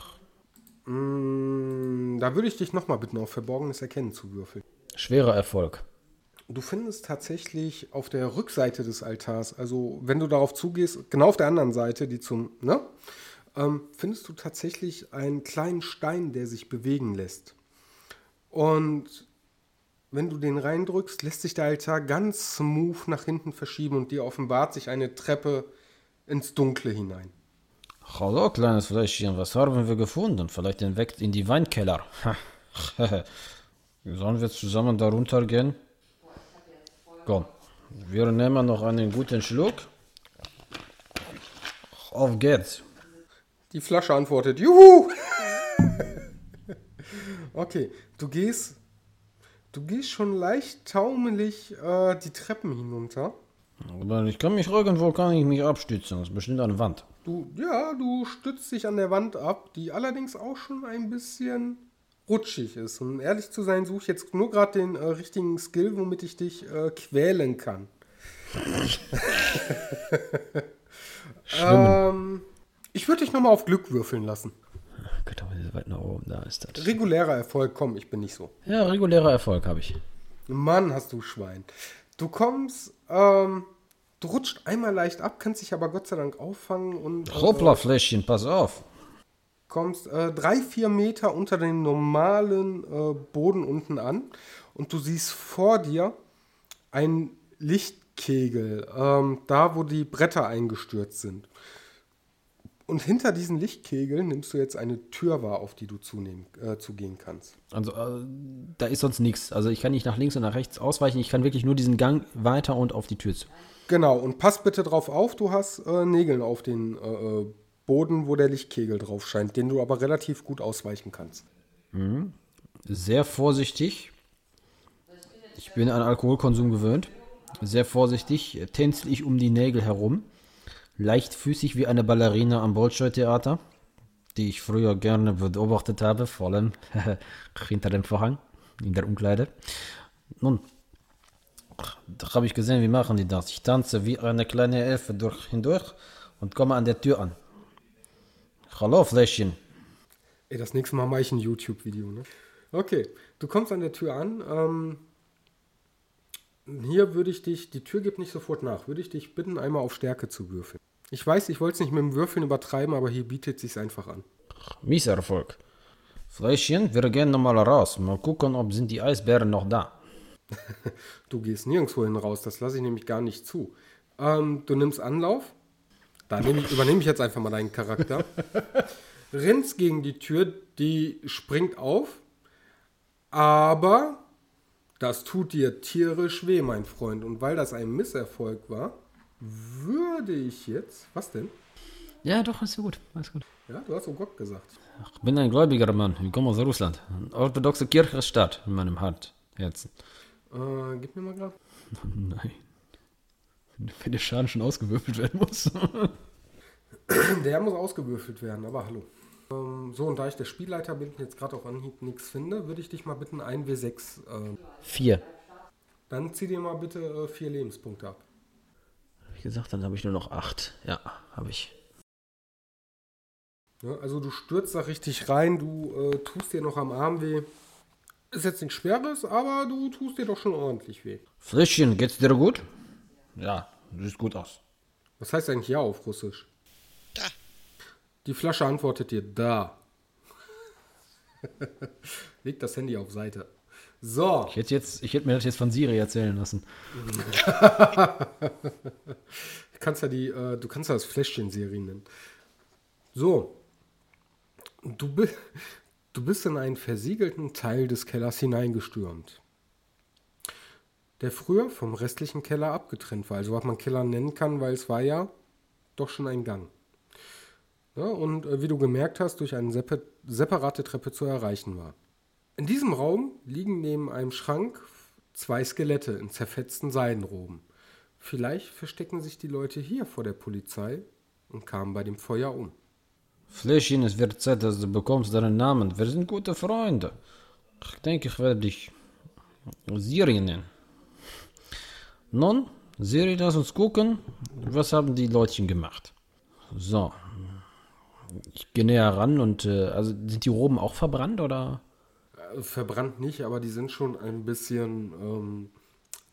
Da würde ich dich nochmal bitten, auf verborgenes Erkennen zu würfeln. Schwerer Erfolg. Du findest tatsächlich auf der Rückseite des Altars, also wenn du darauf zugehst, genau auf der anderen Seite, die zum, ne, findest du tatsächlich einen kleinen Stein, der sich bewegen lässt. Und wenn du den reindrückst, lässt sich der Altar ganz smooth nach hinten verschieben und dir offenbart sich eine Treppe ins Dunkle hinein. Hallo, kleines Fläschchen, was haben wir gefunden? Vielleicht den Weg in die Weinkeller. Sollen wir zusammen darunter gehen? Komm, wir nehmen noch einen guten Schluck. Auf geht's. Die Flasche antwortet, juhu! Okay, du gehst schon leicht taumelig die Treppen hinunter. Aber kann ich mich abstützen, das ist bestimmt eine Wand. Du stützt dich an der Wand ab, die allerdings auch schon ein bisschen rutschig ist. Und um ehrlich zu sein, suche ich jetzt nur gerade den richtigen Skill, womit ich dich quälen kann. Ich würde dich nochmal auf Glück würfeln lassen. Ach Gott, aber so weit nach oben, da ist das. Regulärer Erfolg, komm, ich bin nicht so. Ja, regulärer Erfolg habe ich. Mann, hast du Schwein. Du kommst, du rutscht einmal leicht ab, kannst dich aber Gott sei Dank auffangen und... Hoppla, Fläschchen, pass auf. Kommst 3-4 Meter unter dem normalen Boden unten an und du siehst vor dir einen Lichtkegel, da wo die Bretter eingestürzt sind. Und hinter diesen Lichtkegeln nimmst du jetzt eine Tür wahr, auf die du zugehen kannst. Also da ist sonst nichts. Also ich kann nicht nach links und nach rechts ausweichen. Ich kann wirklich nur diesen Gang weiter und auf die Tür zu. Genau, und pass bitte drauf auf, du hast Nägel auf den Boden, wo der Lichtkegel drauf scheint, den du aber relativ gut ausweichen kannst. Mhm. Sehr vorsichtig. Ich bin an Alkoholkonsum gewöhnt. Sehr vorsichtig tänzel ich um die Nägel herum. Leichtfüßig wie eine Ballerina am Bolschoi-Theater, die ich früher gerne beobachtet habe, vor allem hinter dem Vorhang, in der Umkleide. Nun, da habe ich gesehen, wie machen die das. Ich tanze wie eine kleine Elfe hindurch und komme an der Tür an. Hallo, Fläschchen. Ey, das nächste Mal mache ich ein YouTube-Video, ne? Okay, du kommst an der Tür an, Hier würde ich dich, die Tür gibt nicht sofort nach, würde ich dich bitten, einmal auf Stärke zu würfeln. Ich weiß, ich wollte es nicht mit dem Würfeln übertreiben, aber hier bietet es sich einfach an. Misserfolg. Fläschchen, wir gehen nochmal raus. Mal gucken, ob sind die Eisbären noch da. Du gehst nirgendwo hin raus, das lasse ich nämlich gar nicht zu. Du nimmst Anlauf. Da übernehme ich jetzt einfach mal deinen Charakter. Rennst gegen die Tür, die springt auf, aber... Das tut dir tierisch weh, mein Freund. Und weil das ein Misserfolg war, würde ich jetzt... Was denn? Ja, doch, ist ja gut. Alles gut. Ja, du hast um Gott gesagt. Ich bin ein gläubiger Mann. Ich komme aus Russland. Eine orthodoxe Kirche ist Stadt in meinem Herzen. Gib mir mal gerade... Oh nein. Wenn der Schaden schon ausgewürfelt werden muss. Der muss ausgewürfelt werden, aber hallo. So, und da ich der Spielleiter bin und jetzt gerade auf Anhieb nichts finde, würde ich dich mal bitten, 1W6... 4. Dann zieh dir mal bitte 4 Lebenspunkte ab. Wie gesagt, dann habe ich nur noch 8. Ja, habe ich. Ja, also du stürzt da richtig rein, du tust dir noch am Arm weh. Ist jetzt nichts Schweres, aber du tust dir doch schon ordentlich weh. Frischchen, geht's dir gut? Ja, du siehst gut aus. Was heißt eigentlich ja auf Russisch? Da. Die Flasche antwortet dir da. Leg das Handy auf Seite. So. Ich hätte mir das jetzt von Siri erzählen lassen. Du kannst ja das Fläschchen Siri nennen. So. Du bist in einen versiegelten Teil des Kellers hineingestürmt, der früher vom restlichen Keller abgetrennt war. Also was man Keller nennen kann, weil es war ja doch schon ein Gang. Ja, und wie du gemerkt hast, durch eine separate Treppe zu erreichen war. In diesem Raum liegen neben einem Schrank 2 Skelette in zerfetzten Seidenroben. Vielleicht verstecken sich die Leute hier vor der Polizei und kamen bei dem Feuer um. Fläschchen, es wird Zeit, dass du bekommst deinen Namen. Wir sind gute Freunde. Ich denke, ich werde dich Siri nennen. Nun, Siri, lass uns gucken, was haben die Leutchen gemacht. So. Ich gehe näher ran und, also sind die Roben auch verbrannt, oder? Verbrannt nicht, aber die sind schon ein bisschen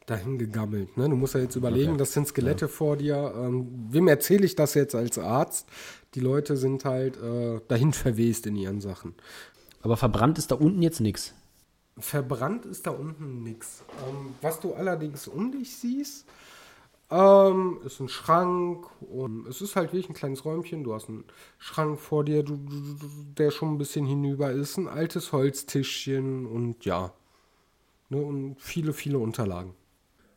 dahin gegammelt. Ne? Du musst ja jetzt überlegen, okay. Das sind Skelette vor dir. Wem erzähle ich das jetzt als Arzt? Die Leute sind halt dahin verwest in ihren Sachen. Aber verbrannt ist da unten jetzt nichts? Verbrannt ist da unten nichts. Was du allerdings um dich siehst, ist ein Schrank. Und es ist halt wirklich ein kleines Räumchen. Du hast einen Schrank vor dir, der schon ein bisschen hinüber ist. Ein altes Holztischchen und ja. Ne, und viele, viele Unterlagen.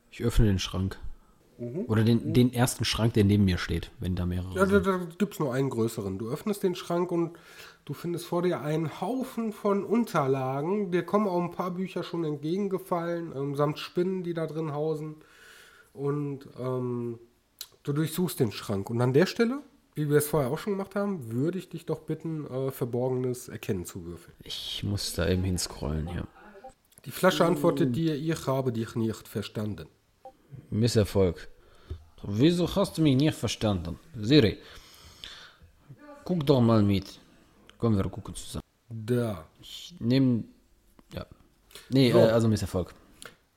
Ich öffne den Schrank. Mhm. Oder den ersten Schrank, der neben mir steht, wenn da mehrere ja, sind. Da gibt es nur einen größeren. Du öffnest den Schrank und du findest vor dir einen Haufen von Unterlagen. Dir kommen auch ein paar Bücher schon entgegengefallen, samt Spinnen, die da drin hausen. Und du durchsuchst den Schrank. Und an der Stelle, wie wir es vorher auch schon gemacht haben, würde ich dich doch bitten, Verborgenes erkennen zu würfeln. Ich muss da eben hinscrollen, ja. Die Flasche antwortet dir, ich habe dich nicht verstanden. Misserfolg. Wieso hast du mich nicht verstanden? Siri, guck doch mal mit. Komm, wir gucken zusammen. Da. Ich nehme... Ja. Nee, so. Also Misserfolg.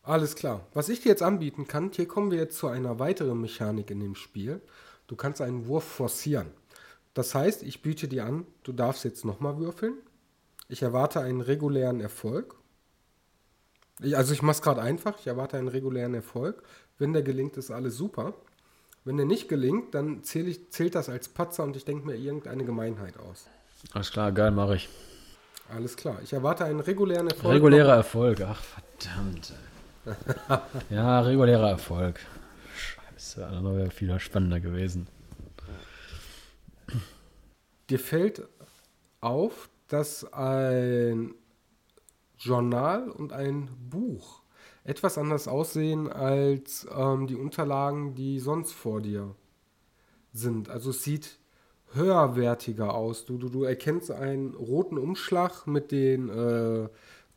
Alles klar. Was ich dir jetzt anbieten kann, hier kommen wir jetzt zu einer weiteren Mechanik in dem Spiel. Du kannst einen Wurf forcieren. Das heißt, ich biete dir an, du darfst jetzt nochmal würfeln. Ich erwarte einen regulären Erfolg. Ich mache es gerade einfach. Ich erwarte einen regulären Erfolg. Wenn der gelingt, ist alles super. Wenn der nicht gelingt, dann zählt das als Patzer und ich denke mir irgendeine Gemeinheit aus. Alles klar, geil, mache ich. Alles klar. Ich erwarte einen regulären Erfolg. Regulärer Erfolg, ach verdammt. Ja, regulärer Erfolg. Scheiße, das wäre viel spannender gewesen. Dir fällt auf, dass ein Journal und ein Buch etwas anders aussehen als die Unterlagen, die sonst vor dir sind. Also es sieht höherwertiger aus. Du erkennst einen roten Umschlag mit den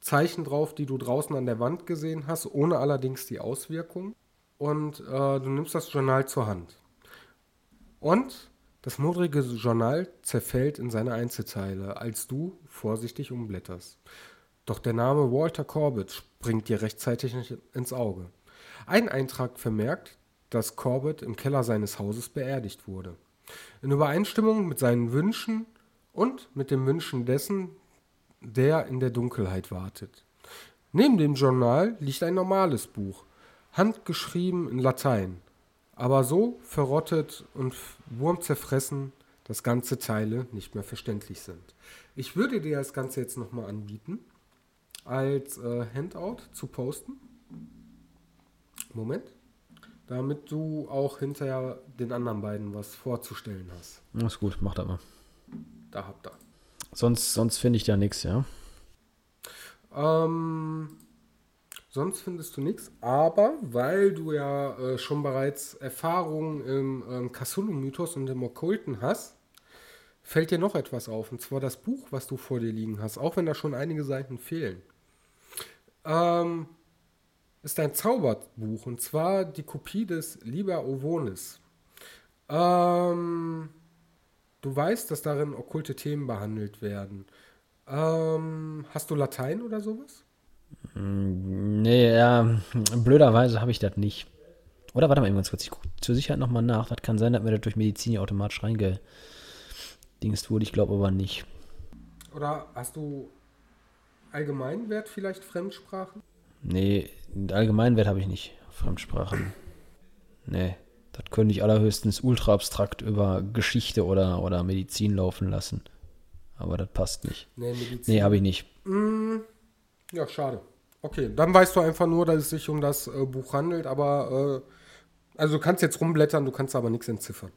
Zeichen drauf, die du draußen an der Wand gesehen hast, ohne allerdings die Auswirkung. Und du nimmst das Journal zur Hand. Und das modrige Journal zerfällt in seine Einzelteile, als du vorsichtig umblätterst. Doch der Name Walter Corbett springt dir rechtzeitig ins Auge. Ein Eintrag vermerkt, dass Corbett im Keller seines Hauses beerdigt wurde. In Übereinstimmung mit seinen Wünschen und mit den Wünschen dessen, der in der Dunkelheit wartet. Neben dem Journal liegt ein normales Buch, handgeschrieben in Latein, aber so verrottet und wurmzerfressen, dass ganze Teile nicht mehr verständlich sind. Ich würde dir das Ganze jetzt nochmal anbieten, als Handout zu posten. Moment. damit du auch hinterher den anderen beiden was vorzustellen hast. Das ist gut, mach das mal. Da habt ihr. Sonst finde ich da nichts, ja? Sonst findest du nichts, aber weil du ja schon bereits Erfahrungen im Cthulhu-Mythos und im Okkulten hast, fällt dir noch etwas auf, und zwar das Buch, was du vor dir liegen hast, auch wenn da schon einige Seiten fehlen. Ist ein Zauberbuch, und zwar die Kopie des Liber Ivonis. Du weißt, dass darin okkulte Themen behandelt werden. Hast du Latein oder sowas? Nee, blöderweise habe ich das nicht. Oder warte mal eben ganz kurz, ich gucke zur Sicherheit nochmal nach. Das kann sein, dass mir das durch Medizin ja automatisch reingedingst wurde. Ich glaube aber nicht. Oder hast du Allgemeinwert vielleicht Fremdsprachen? Nee, Allgemeinwert habe ich nicht. Fremdsprachen. Nee, das könnte ich allerhöchstens ultra abstrakt über Geschichte oder Medizin laufen lassen. Aber das passt nicht. Nee, Medizin. Nee, habe ich nicht. Ja, schade. Okay, dann weißt du einfach nur, dass es sich um das Buch handelt, aber also du kannst jetzt rumblättern, du kannst aber nichts entziffern.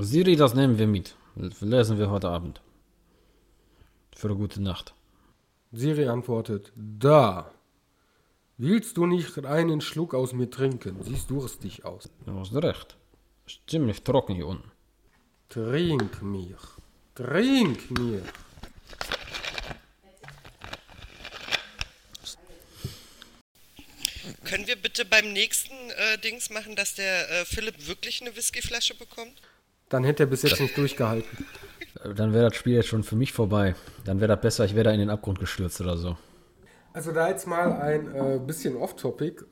Siri, das nehmen wir mit. Lesen wir heute Abend. Für eine gute Nacht. Siri antwortet, da. Willst du nicht einen Schluck aus mir trinken? Siehst durstig aus. Du hast recht. Ist ziemlich trocken hier unten. Trink mir. Können wir bitte beim nächsten Dings machen, dass der Philipp wirklich eine Whiskyflasche bekommt? Dann hätte er bis jetzt nicht durchgehalten. Dann wäre das Spiel jetzt schon für mich vorbei. Dann wäre das besser, ich wäre da in den Abgrund gestürzt oder so. Also da jetzt mal ein bisschen off-topic.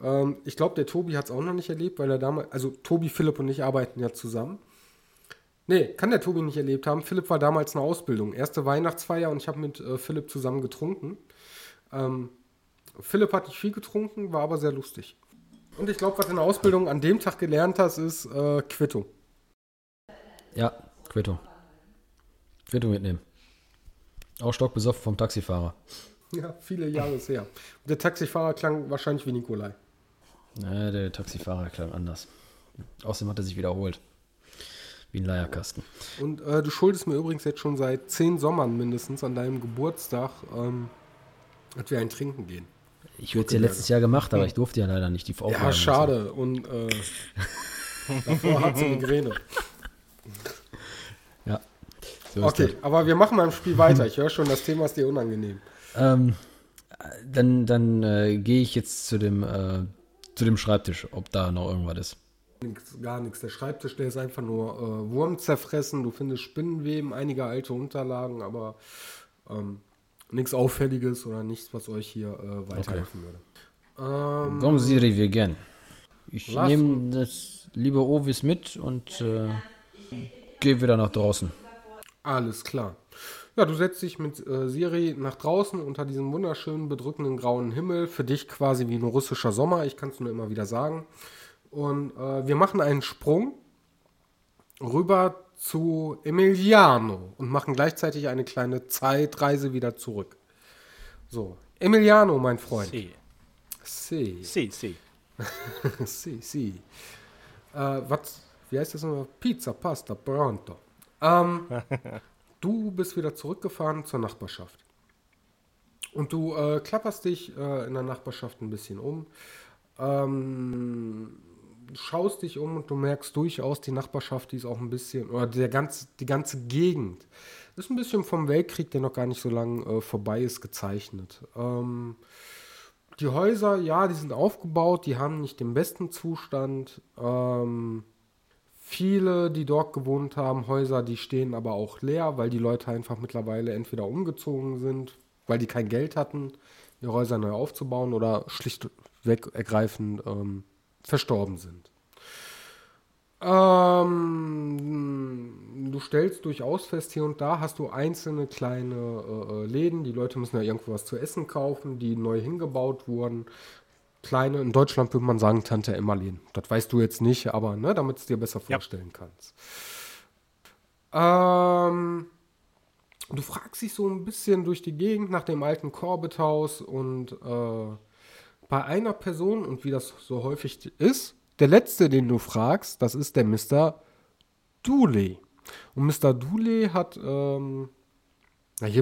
Ich glaube, der Tobi hat es auch noch nicht erlebt, weil er damals, also Tobi, Philipp und ich arbeiten ja zusammen. Nee, kann der Tobi nicht erlebt haben. Philipp war damals in der Ausbildung. Erste Weihnachtsfeier und ich habe mit Philipp zusammen getrunken. Philipp hat nicht viel getrunken, war aber sehr lustig. Und ich glaube, was du in der Ausbildung an dem Tag gelernt hast, ist Quittung. Ja, Quittung. Quittung mitnehmen. Auch stockbesoffen vom Taxifahrer. Ja, viele Jahre her. Und der Taxifahrer klang wahrscheinlich wie Nikolai. Naja, der Taxifahrer klang anders. Außerdem hat er sich wiederholt. Wie ein Leierkasten. Und du schuldest mir übrigens jetzt schon seit 10 Sommern mindestens an deinem Geburtstag, dass wir ein Trinken gehen. Ich würde es ja letztes Jahr gemacht, aber ich durfte ja leider nicht die Aufnahme. Ja, schade. Und davor hat sie Migräne. Ja. So okay, aber wir machen beim Spiel weiter. Ich höre schon, das Thema ist dir unangenehm. Dann gehe ich jetzt zu dem Schreibtisch, ob da noch irgendwas ist. Nix, gar nichts. Der Schreibtisch, der ist einfach nur wurmzerfressen. Du findest Spinnenweben, einige alte Unterlagen, aber nichts Auffälliges oder nichts, was euch hier weiterhelfen würde. Komm, Siri, wir gehen. Ich nehme das liebe Ovis mit und gehe wieder nach draußen. Alles klar. Ja, du setzt dich mit Siri nach draußen unter diesem wunderschönen, bedrückenden grauen Himmel. Für dich quasi wie ein russischer Sommer. Ich kann es nur immer wieder sagen. Und wir machen einen Sprung rüber zu Emiliano und machen gleichzeitig eine kleine Zeitreise wieder zurück. So, Emiliano, mein Freund. Si. Si. Wie heißt das nochmal? Pizza, Pasta, Pronto. Du bist wieder zurückgefahren zur Nachbarschaft. Und du klapperst dich in der Nachbarschaft ein bisschen um. Du schaust dich um und du merkst durchaus, die Nachbarschaft, die ist auch ein bisschen, oder die ganze Gegend, ist ein bisschen vom Weltkrieg, der noch gar nicht so lang vorbei ist, gezeichnet. Die Häuser, ja, die sind aufgebaut, die haben nicht den besten Zustand. Viele, die dort gewohnt haben, Häuser, die stehen aber auch leer, weil die Leute einfach mittlerweile entweder umgezogen sind, weil die kein Geld hatten, die Häuser neu aufzubauen oder schlichtweg ergreifend verstorben sind. Du stellst durchaus fest, hier und da hast du einzelne kleine Läden, die Leute müssen ja irgendwo was zu essen kaufen, die neu hingebaut wurden. Kleine, in Deutschland würde man sagen Tante Emma-Läden. Das weißt du jetzt nicht, aber ne, damit du es dir besser vorstellen kannst. Du fragst dich so ein bisschen durch die Gegend nach dem alten Corbett-Haus und bei einer Person, und wie das so häufig ist, Der letzte, den du fragst, das ist der Mr. Dooley. Und Mr. Dooley hat, hier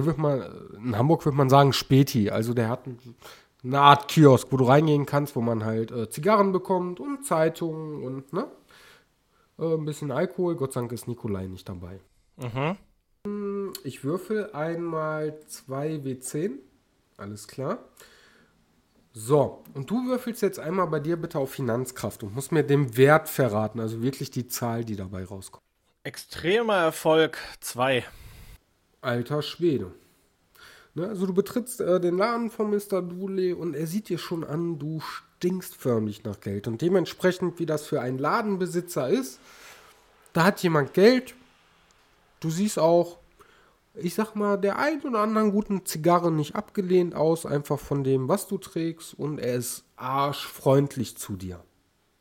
wird man, in Hamburg würde man sagen Späti. Also der hat eine Art Kiosk, wo du reingehen kannst, wo man halt Zigarren bekommt und Zeitungen und ne, ein bisschen Alkohol. Gott sei Dank ist Nikolai nicht dabei. Mhm. Ich würfel einmal 2 W10. Alles klar. So, und du würfelst jetzt einmal bei dir bitte auf Finanzkraft und musst mir den Wert verraten, also wirklich die Zahl, die dabei rauskommt. Extremer Erfolg, 2. Alter Schwede. Ne, also du betrittst den Laden von Mr. Dooley und er sieht dir schon an, du stinkst förmlich nach Geld. Und dementsprechend, wie das für einen Ladenbesitzer ist, da hat jemand Geld, du siehst auch, ich sag mal, der ein oder anderen guten Zigarren nicht abgelehnt aus, einfach von dem, was du trägst. Und er ist arschfreundlich zu dir.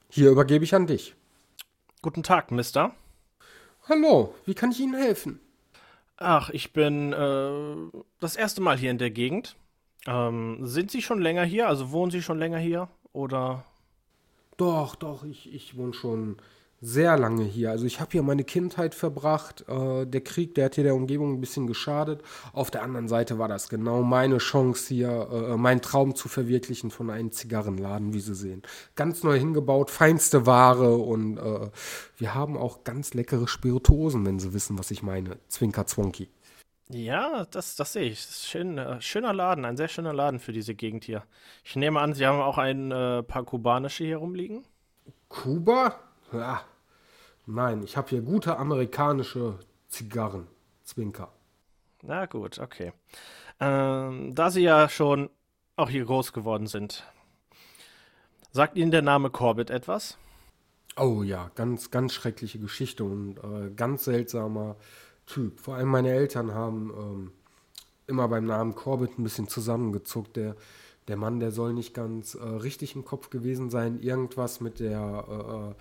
Hier übergebe ich an dich. Guten Tag, Mister. Hallo, wie kann ich Ihnen helfen? Ach, ich bin das erste Mal hier in der Gegend. Sind Sie schon länger hier? Also wohnen Sie schon länger hier? Oder? Doch, ich wohne schon sehr lange hier. Also ich habe hier meine Kindheit verbracht. Der Krieg, der hat hier der Umgebung ein bisschen geschadet. Auf der anderen Seite war das genau meine Chance hier, meinen Traum zu verwirklichen von einem Zigarrenladen, wie Sie sehen. Ganz neu hingebaut, feinste Ware und wir haben auch ganz leckere Spirituosen, wenn Sie wissen, was ich meine. Zwinker Zwonki. Ja, das sehe ich. Das ist schön, schöner Laden, ein sehr schöner Laden für diese Gegend hier. Ich nehme an, Sie haben auch ein paar kubanische hier rumliegen? Kuba? Ja. Nein, ich habe hier gute amerikanische Zigarren. Zwinker. Na gut, okay. Da Sie ja schon auch hier groß geworden sind, sagt Ihnen der Name Corbett etwas? Oh ja, ganz, ganz schreckliche Geschichte und ganz seltsamer Typ. Vor allem meine Eltern haben immer beim Namen Corbett ein bisschen zusammengezuckt. Der Mann, der soll nicht ganz richtig im Kopf gewesen sein. Irgendwas mit der...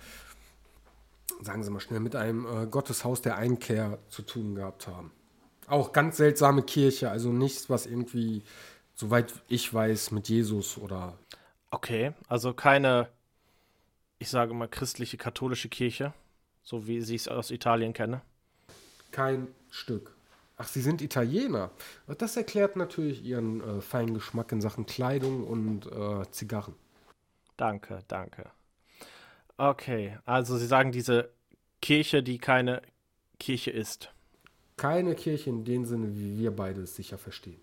sagen Sie mal schnell, mit einem Gotteshaus der Einkehr zu tun gehabt haben. Auch ganz seltsame Kirche, also nichts, was irgendwie, soweit ich weiß, mit Jesus oder... Okay, also keine, ich sage mal, christliche, katholische Kirche, so wie ich es aus Italien kenne. Kein Stück. Ach, Sie sind Italiener. Das erklärt natürlich Ihren feinen Geschmack in Sachen Kleidung und Zigarren. Danke. Okay, also Sie sagen diese Kirche, die keine Kirche ist. Keine Kirche in dem Sinne, wie wir beide es sicher verstehen.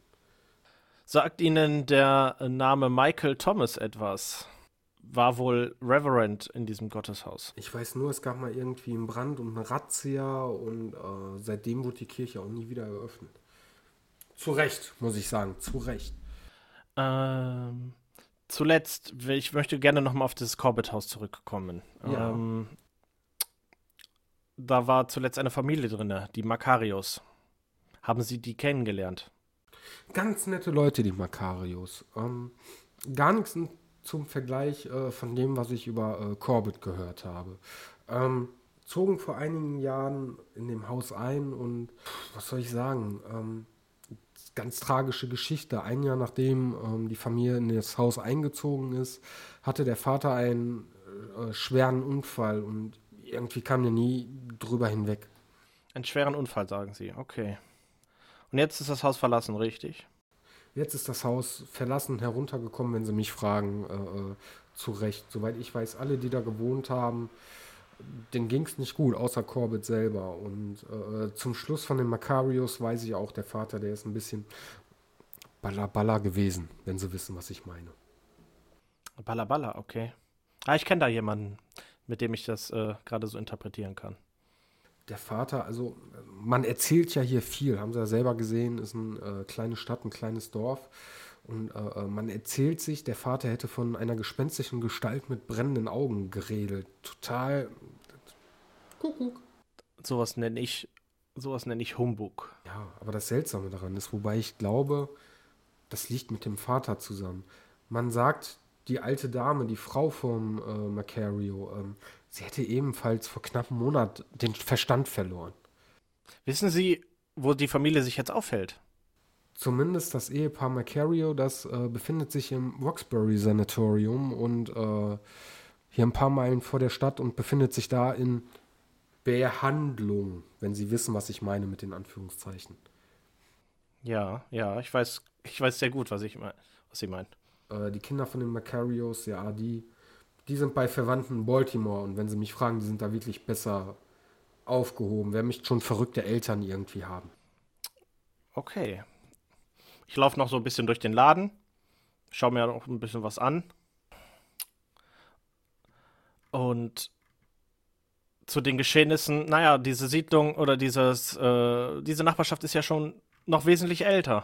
Sagt Ihnen der Name Michael Thomas etwas? War wohl Reverend in diesem Gotteshaus. Ich weiß nur, es gab mal irgendwie einen Brand und eine Razzia und seitdem wurde die Kirche auch nie wieder eröffnet. Zu Recht, muss ich sagen, zu Recht. Zuletzt, ich möchte gerne nochmal auf das Corbett-Haus zurückkommen. Ja. Da war zuletzt eine Familie drin, die Macarios. Haben Sie die kennengelernt? Ganz nette Leute, die Macarios. Gar nichts zum Vergleich von dem, was ich über Corbett gehört habe. Zogen vor einigen Jahren in dem Haus ein und, was soll ich sagen, ganz tragische Geschichte. Ein Jahr nachdem die Familie in das Haus eingezogen ist, hatte der Vater einen schweren Unfall und irgendwie kam der nie drüber hinweg. Einen schweren Unfall, sagen Sie, okay. Und jetzt ist das Haus verlassen, richtig? Jetzt ist das Haus verlassen, heruntergekommen, wenn Sie mich fragen, zu Recht. Soweit ich weiß, alle, die da gewohnt haben, denen ging es nicht gut, außer Corbett selber. Und zum Schluss von den Macarios weiß ich auch, der Vater, der ist ein bisschen Balla gewesen, wenn Sie wissen, was ich meine. Balla, okay. Ich kenne da jemanden, mit dem ich das gerade so interpretieren kann. Der Vater, also man erzählt ja hier viel, haben Sie ja selber gesehen, ist eine kleine Stadt, ein kleines Dorf. Und man erzählt sich, der Vater hätte von einer gespenstischen Gestalt mit brennenden Augen geredet. Total Kuckuck. Sowas nenne ich Humbug. Ja, aber das Seltsame daran ist, wobei ich glaube, das liegt mit dem Vater zusammen. Man sagt, die alte Dame, die Frau vom Macario, sie hätte ebenfalls vor knapp einem Monat den Verstand verloren. Wissen Sie, wo die Familie sich jetzt aufhält? Zumindest das Ehepaar Macario, das befindet sich im Roxbury Sanatorium und hier ein paar Meilen vor der Stadt und befindet sich da in Behandlung, wenn Sie wissen, was ich meine mit den Anführungszeichen. Ja, ich weiß sehr gut, was Sie meinen. Die Kinder von den Macarios, ja, die sind bei Verwandten in Baltimore und wenn Sie mich fragen, die sind da wirklich besser aufgehoben. Wer mich schon verrückte Eltern irgendwie haben. Okay. Ich laufe noch so ein bisschen durch den Laden, schaue mir noch ein bisschen was an. Und zu den Geschehnissen, naja, diese Siedlung oder diese Nachbarschaft ist ja schon noch wesentlich älter.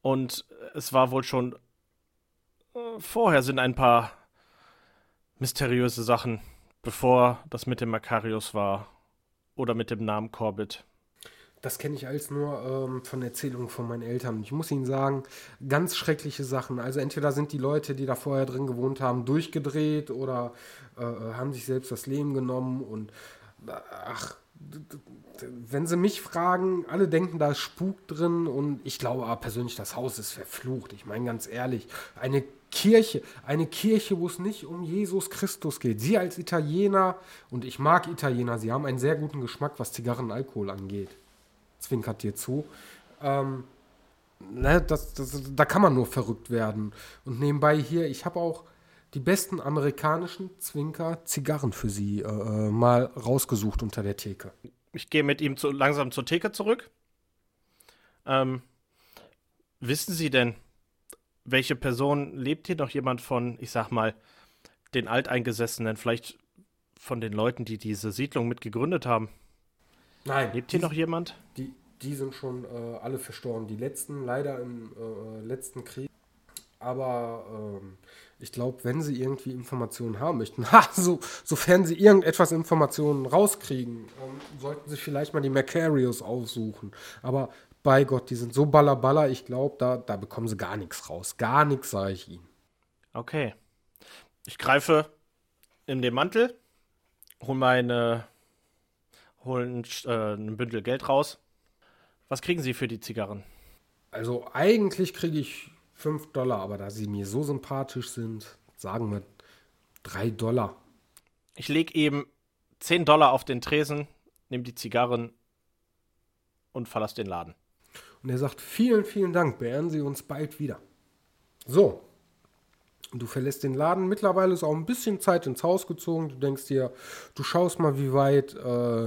Und es war wohl schon vorher sind ein paar mysteriöse Sachen, bevor das mit dem Macarius war oder mit dem Namen Corbett. Das kenne ich alles nur von Erzählungen von meinen Eltern. Ich muss Ihnen sagen, ganz schreckliche Sachen. Also entweder sind die Leute, die da vorher drin gewohnt haben, durchgedreht oder haben sich selbst das Leben genommen. Und ach, wenn Sie mich fragen, alle denken, da ist Spuk drin. Und ich glaube persönlich, das Haus ist verflucht. Ich meine ganz ehrlich, eine Kirche, wo es nicht um Jesus Christus geht. Sie als Italiener, und ich mag Italiener, Sie haben einen sehr guten Geschmack, was Zigarren und Alkohol angeht. Zwinkert dir zu. Da kann man nur verrückt werden. Und nebenbei hier, ich habe auch die besten amerikanischen Zwinker-Zigarren für Sie mal rausgesucht unter der Theke. Ich gehe mit ihm langsam zur Theke zurück. Wissen Sie denn, welche Person lebt hier noch jemand von, ich sag mal, den Alteingesessenen, vielleicht von den Leuten, die diese Siedlung mit gegründet haben? Nein. Lebt hier noch jemand? Die sind schon alle verstorben. Die letzten, leider im letzten Krieg. Aber ich glaube, wenn Sie irgendwie Informationen haben möchten, sofern Sie irgendetwas Informationen rauskriegen, sollten Sie vielleicht mal die Macarios aufsuchen. Aber bei Gott, die sind so ballerballer, ich glaube, da bekommen Sie gar nichts raus. Gar nichts, sage ich Ihnen. Okay. Ich greife in den Mantel, hole ein Bündel Geld raus. Was kriegen Sie für die Zigarren? Also eigentlich kriege ich $5, aber da Sie mir so sympathisch sind, sagen wir $3. Ich lege eben $10 auf den Tresen, nehme die Zigarren und verlasse den Laden. Und er sagt, vielen, vielen Dank, beehren Sie uns bald wieder. So, du verlässt den Laden. Mittlerweile ist auch ein bisschen Zeit ins Haus gezogen. Du denkst dir, du schaust mal, wie weit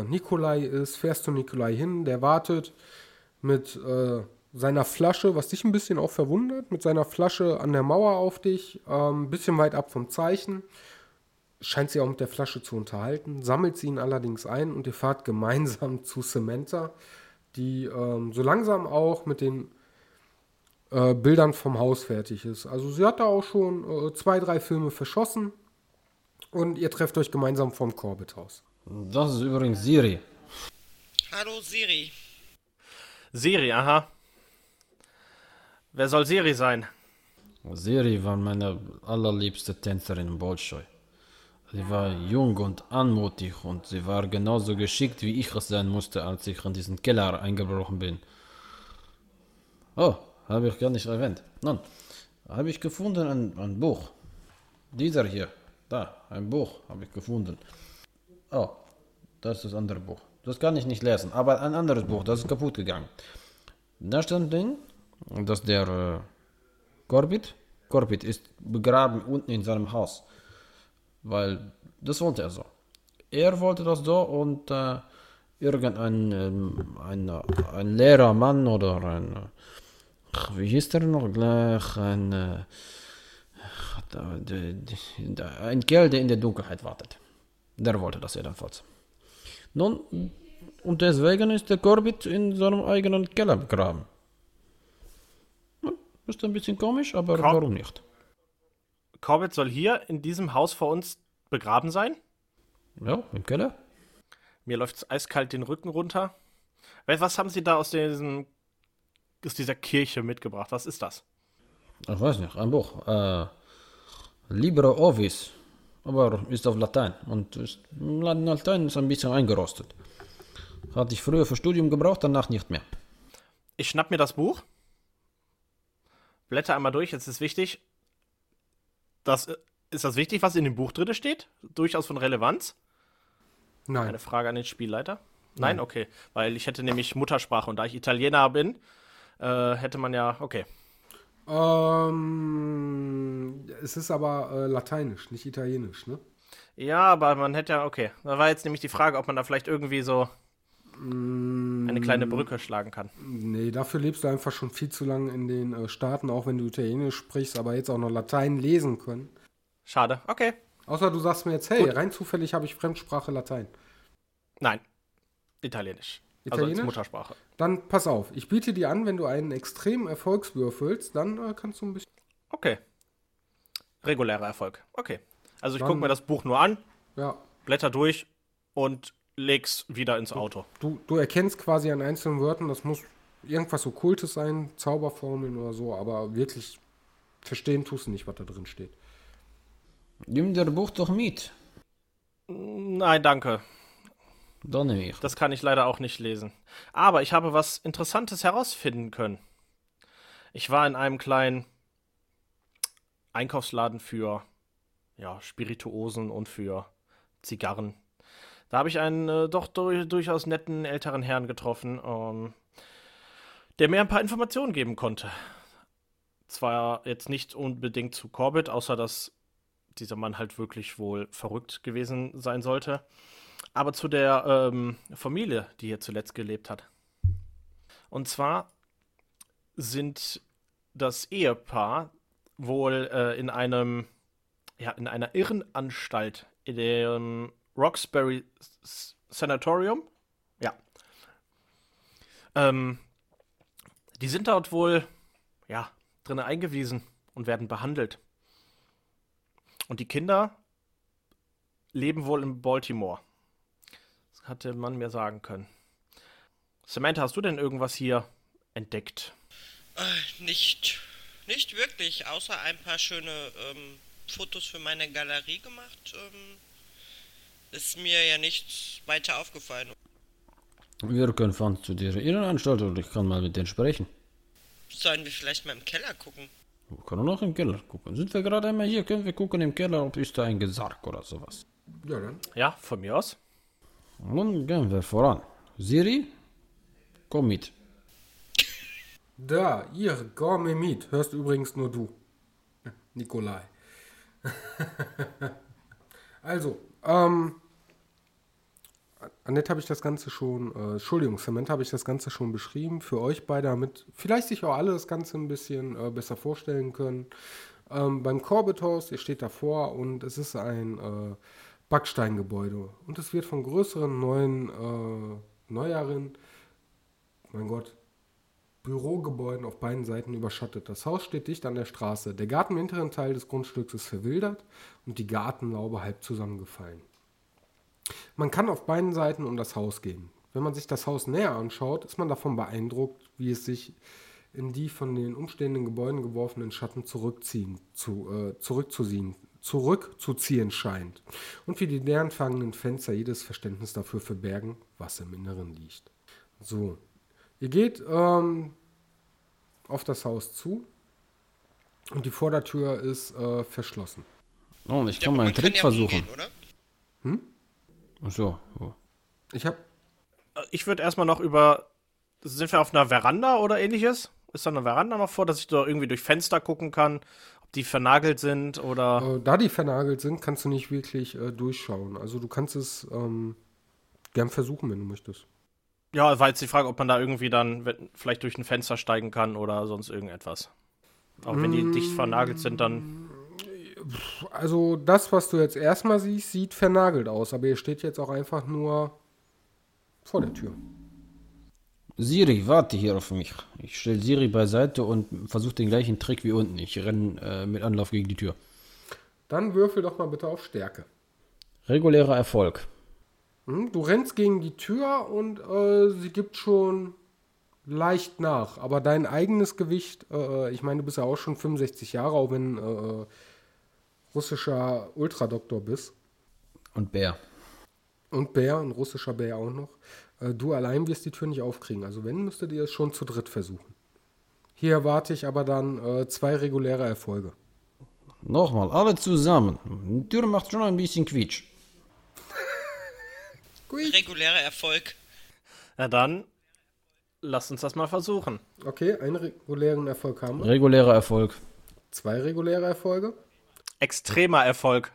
Nikolai ist. Fährst du Nikolai hin, der wartet mit seiner Flasche, was dich ein bisschen auch verwundert, mit seiner Flasche an der Mauer auf dich, ein bisschen weit ab vom Zeichen. Scheint sie auch mit der Flasche zu unterhalten, sammelt sie ihn allerdings ein und ihr fahrt gemeinsam zu Samantha, die so langsam auch mit den Bildern vom Haus fertig ist. Also sie hat da auch schon 2-3 Filme verschossen und ihr trefft euch gemeinsam vom Corbett-Haus. Das ist übrigens Siri. Hallo Siri. Siri, aha. Wer soll Siri sein? Siri war meine allerliebste Tänzerin in Bolschoi. Sie war jung und anmutig und sie war genauso geschickt, wie ich es sein musste, als ich in diesen Keller eingebrochen bin. Oh, habe ich gar nicht erwähnt. Nun, habe ich gefunden ein Buch. Dieser hier. Da, ein Buch habe ich gefunden. Oh, das ist ein anderes Buch. Das kann ich nicht lesen, aber ein anderes Buch, das ist kaputt gegangen. Da stand drin, dass der Corbett ist begraben unten in seinem Haus. Weil das wollte er so. Er wollte das so und irgendein leerer Mann oder ein... Wie hieß der noch gleich? Ein Kerl, der in der Dunkelheit wartet. Der wollte das jedenfalls. Nun, und deswegen ist der Corbett in seinem eigenen Keller begraben. Ist ein bisschen komisch, aber warum nicht? Corbett soll hier in diesem Haus vor uns begraben sein? Ja, im Keller. Mir läuft's eiskalt den Rücken runter. Was haben Sie da aus dieser Kirche mitgebracht? Was ist das? Ich weiß nicht, ein Buch. Liber Ivonis, aber ist auf Latein. Und Latein ist ein bisschen eingerostet. Hatte ich früher für Studium gebraucht, danach nicht mehr. Ich schnapp mir das Buch, blätter einmal durch, jetzt ist wichtig. Das Ist das wichtig, was in dem Buch drin steht? Durchaus von Relevanz? Nein. Eine Frage an den Spielleiter? Nein? Nein, okay. Weil ich hätte nämlich Muttersprache und da ich Italiener bin, hätte man ja, okay. Es ist aber lateinisch, nicht italienisch, ne? Ja, aber man hätte ja, okay. Da war jetzt nämlich die Frage, ob man da vielleicht irgendwie so eine kleine Brücke schlagen kann. Nee, dafür lebst du einfach schon viel zu lange in den Staaten, auch wenn du Italienisch sprichst, aber jetzt auch noch Latein lesen können. Schade, okay. Außer du sagst mir jetzt, hey, gut, rein zufällig habe ich Fremdsprache Latein. Nein, Italienisch. Italienisch? Also als Muttersprache. Dann pass auf, ich biete dir an, wenn du einen extremen Erfolgswürfelst, dann kannst du ein bisschen... Okay. Regulärer Erfolg, okay. Also ich gucke mir das Buch nur an, ja, blätter durch und leg's wieder ins Auto. Du erkennst quasi an einzelnen Wörtern, das muss irgendwas Okkultes sein, Zauberformeln oder so, aber wirklich verstehen tust du nicht, was da drin steht. Nimm das Buch doch mit. Nein, danke. Doch nicht. Das kann ich leider auch nicht lesen. Aber ich habe was Interessantes herausfinden können. Ich war in einem kleinen Einkaufsladen für Spirituosen und für Zigarren. Da habe ich einen durchaus netten älteren Herrn getroffen, der mir ein paar Informationen geben konnte. Zwar jetzt nicht unbedingt zu Corbett, außer dass dieser Mann halt wirklich wohl verrückt gewesen sein sollte, aber zu der Familie, die hier zuletzt gelebt hat. Und zwar sind das Ehepaar wohl in einer Irrenanstalt in dem Roxbury Sanatorium. Ja. Die sind dort wohl drin eingewiesen und werden behandelt. Und die Kinder leben wohl in Baltimore. Das hatte man mir sagen können. Samantha, hast du denn irgendwas hier entdeckt? Nicht wirklich, außer ein paar schöne Fotos für meine Galerie gemacht. Ist mir ja nichts weiter aufgefallen. Wir können fahren zu dieser Irrenanstalt und ich kann mal mit denen sprechen. Sollen wir vielleicht mal im Keller gucken? Wir können auch im Keller gucken. Sind wir gerade einmal hier, können wir gucken im Keller, ob ist da ein Sarg oder sowas. Ja, dann. Ja, von mir aus. Nun gehen wir voran. Siri, komm mit. Da, ihr, komm mit. Hörst übrigens nur du. Nikolai. Also, Annette habe ich das Ganze schon, Samantha habe ich das Ganze schon beschrieben, für euch beide, damit vielleicht sich auch alle das Ganze ein bisschen besser vorstellen können. Beim Corbett-Haus, ihr steht davor und es ist ein Backsteingebäude und es wird von größeren, Bürogebäuden auf beiden Seiten überschattet. Das Haus steht dicht an der Straße. Der Garten im hinteren Teil des Grundstücks ist verwildert und die Gartenlaube halb zusammengefallen. Man kann auf beiden Seiten um das Haus gehen. Wenn man sich das Haus näher anschaut, ist man davon beeindruckt, wie es sich in die von den umstehenden Gebäuden geworfenen Schatten zurückzuziehen scheint und wie die näherfangenden Fenster jedes Verständnis dafür verbergen, was im Inneren liegt. So, ihr geht auf das Haus zu und die Vordertür ist verschlossen. Oh, ich kann mal einen Trick versuchen. Hm? Ach so. Oh. Ich würde erstmal noch sind wir auf einer Veranda oder ähnliches? Ist da eine Veranda noch vor, dass ich da irgendwie durch Fenster gucken kann, ob die vernagelt sind oder... Da die vernagelt sind, kannst du nicht wirklich durchschauen. Also du kannst es gern versuchen, wenn du möchtest. Ja, war jetzt die Frage, ob man da irgendwie dann vielleicht durch ein Fenster steigen kann oder sonst irgendetwas. Auch wenn die dicht vernagelt sind, dann... Also das, was du jetzt erstmal siehst, sieht vernagelt aus, aber ihr steht jetzt auch einfach nur vor der Tür. Siri, warte hier auf mich. Ich stelle Siri beiseite und versuche den gleichen Trick wie unten. Ich renne mit Anlauf gegen die Tür. Dann würfel doch mal bitte auf Stärke. Regulärer Erfolg. Du rennst gegen die Tür und sie gibt schon leicht nach, aber dein eigenes Gewicht, ich meine, du bist ja auch schon 65 Jahre, auch wenn russischer Ultradoktor bist. Und Bär. Und Bär, ein russischer Bär auch noch. Du allein wirst die Tür nicht aufkriegen. Also wenn, müsstet ihr es schon zu dritt versuchen. Hier erwarte ich aber dann 2 reguläre Erfolge. Nochmal, alle zusammen. Die Tür macht schon ein bisschen Quietsch. Regulärer Erfolg. Na dann, lasst uns das mal versuchen. Okay, einen regulären Erfolg haben wir. Regulärer Erfolg. 2 reguläre Erfolge. Extremer Erfolg.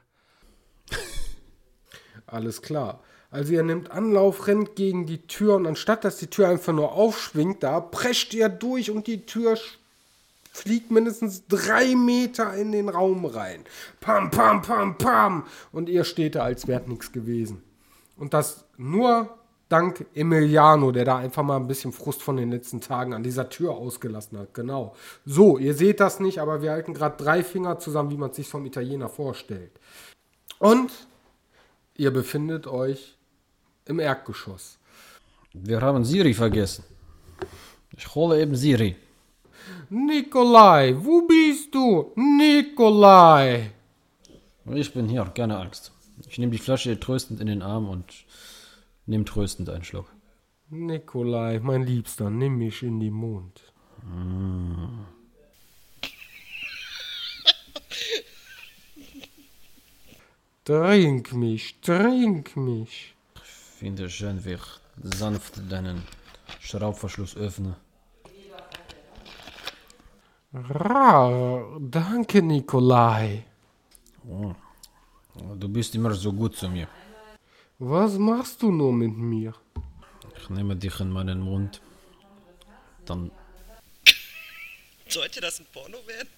Alles klar. Also ihr nehmt Anlauf, rennt gegen die Tür und anstatt, dass die Tür einfach nur aufschwingt, da prescht ihr durch und die Tür fliegt mindestens 3 Meter in den Raum rein. Pam, pam, pam, pam. Und ihr steht da, als wäre nichts gewesen. Und das nur dank Emiliano, der da einfach mal ein bisschen Frust von den letzten Tagen an dieser Tür ausgelassen hat. Genau. So, ihr seht das nicht, aber wir halten gerade 3 Finger zusammen, wie man es sich vom Italiener vorstellt. Und ihr befindet euch im Erdgeschoss. Wir haben Siri vergessen. Ich hole eben Siri. Nikolai, wo bist du? Nikolai! Ich bin hier, keine Angst. Ich nehme die Flasche tröstend in den Arm und nehme tröstend einen Schluck. Nikolai, mein Liebster, nimm mich in den Mund. Mm. Trink mich, trink mich. Ich finde schön, wie ich sanft deinen Schraubverschluss öffne. Rar, danke, Nikolai. Oh. Du bist immer so gut zu mir. Was machst du nur mit mir? Ich nehme dich in meinen Mund. Dann... Sollte das ein Porno werden?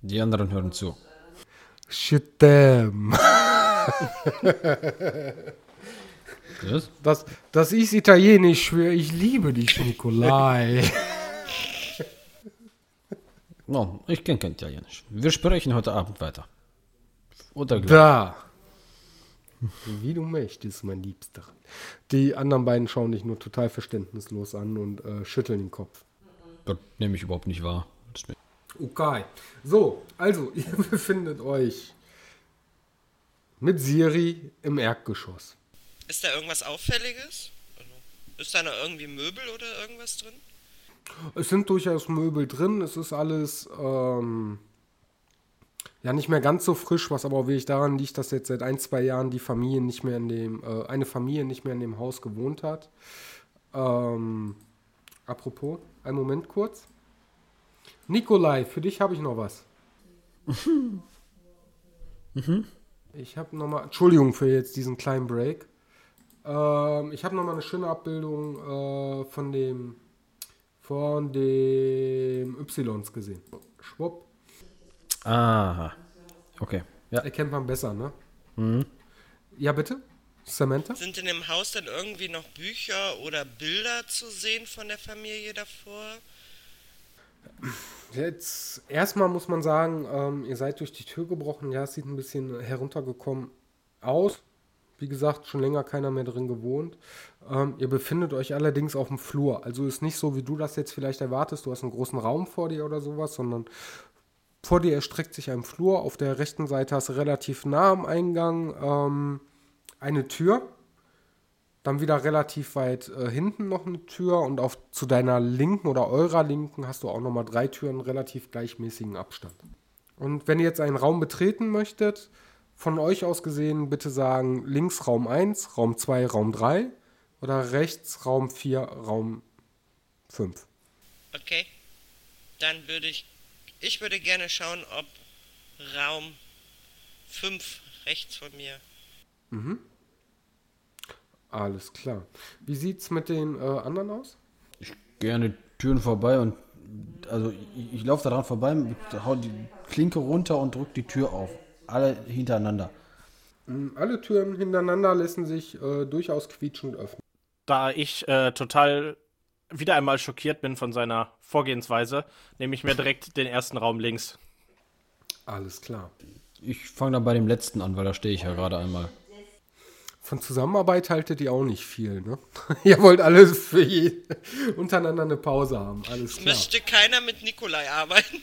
Die anderen hören zu. Shit, damn. Das ist italienisch, ich schwöre, ich liebe dich, Nikolai. No, ich kenne kein Italienisch. Wir sprechen heute Abend weiter. Oder gleich. Da. Wie du möchtest, mein Liebster. Die anderen beiden schauen dich nur total verständnislos an und schütteln den Kopf. Das nehme ich überhaupt nicht wahr. Okay. So, also, ihr befindet euch mit Siri im Erdgeschoss. Ist da irgendwas Auffälliges? Ist da noch irgendwie Möbel oder irgendwas drin? Es sind durchaus Möbel drin. Es ist alles... ja, nicht mehr ganz so frisch, was aber auch wirklich daran liegt, dass jetzt seit 1-2 Jahren die Familie nicht mehr in dem, eine Familie nicht mehr in dem Haus gewohnt hat. Apropos, einen Moment kurz. Nikolai, für dich habe ich noch was. Mhm. Ich habe nochmal, Entschuldigung für jetzt diesen kleinen Break. Ich habe nochmal eine schöne Abbildung von dem Ypsilons gesehen. Schwupp. Aha, okay. Ja. Erkennt man besser, ne? Mhm. Ja, bitte? Samantha? Sind in dem Haus denn irgendwie noch Bücher oder Bilder zu sehen von der Familie davor? Jetzt, erstmal muss man sagen, ihr seid durch die Tür gebrochen. Ja, es sieht ein bisschen heruntergekommen aus. Wie gesagt, schon länger keiner mehr drin gewohnt. Ihr befindet euch allerdings auf dem Flur. Also ist nicht so, wie du das jetzt vielleicht erwartest. Du hast einen großen Raum vor dir oder sowas, sondern... Vor dir erstreckt sich ein Flur, auf der rechten Seite hast du relativ nah am Eingang eine Tür, dann wieder relativ weit hinten noch eine Tür und zu deiner linken oder eurer linken hast du auch nochmal 3 Türen relativ gleichmäßigen Abstand. Und wenn ihr jetzt einen Raum betreten möchtet, von euch aus gesehen bitte sagen links Raum 1, Raum 2, Raum 3 oder rechts Raum 4, Raum 5. Okay, dann würde Ich würde gerne schauen, ob Raum 5 rechts von mir. Mhm. Alles klar. Wie sieht's mit den anderen aus? Ich gehe an die Türen vorbei und also ich laufe daran vorbei, hau die Klinke runter und drücke die Tür auf. Alle hintereinander. Alle Türen hintereinander lassen sich durchaus quietschend öffnen. Da ich total wieder einmal schockiert bin von seiner Vorgehensweise, nehme ich mir direkt den ersten Raum links. Alles klar. Ich fange dann bei dem letzten an, weil da stehe ich ja gerade einmal. Von Zusammenarbeit haltet ihr auch nicht viel, ne? Ihr wollt alle untereinander eine Pause haben, alles klar. Möchte keiner mit Nikolai arbeiten.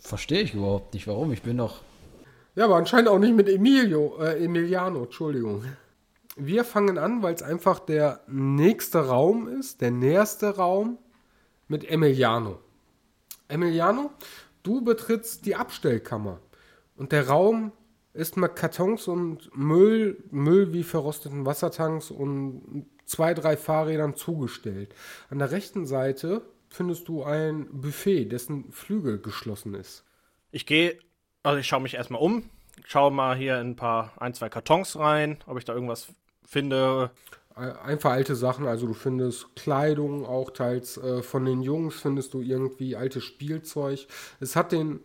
Verstehe ich überhaupt nicht, warum. Ich bin doch... Ja, aber anscheinend auch nicht mit Emiliano, Entschuldigung. Wir fangen an, weil es einfach der nächste Raum ist, der näherste Raum mit Emiliano. Emiliano, Du betrittst die Abstellkammer und der Raum ist mit Kartons und Müll wie verrosteten Wassertanks und 2, 3 Fahrrädern zugestellt. An der rechten Seite findest du ein Buffet, dessen Flügel geschlossen ist. Ich schaue mich erstmal um, schaue mal hier in ein, zwei Kartons rein, ob ich da irgendwas finde. Einfach alte Sachen, also du findest Kleidung, auch teils von den Jungs findest du irgendwie altes Spielzeug. Es hat den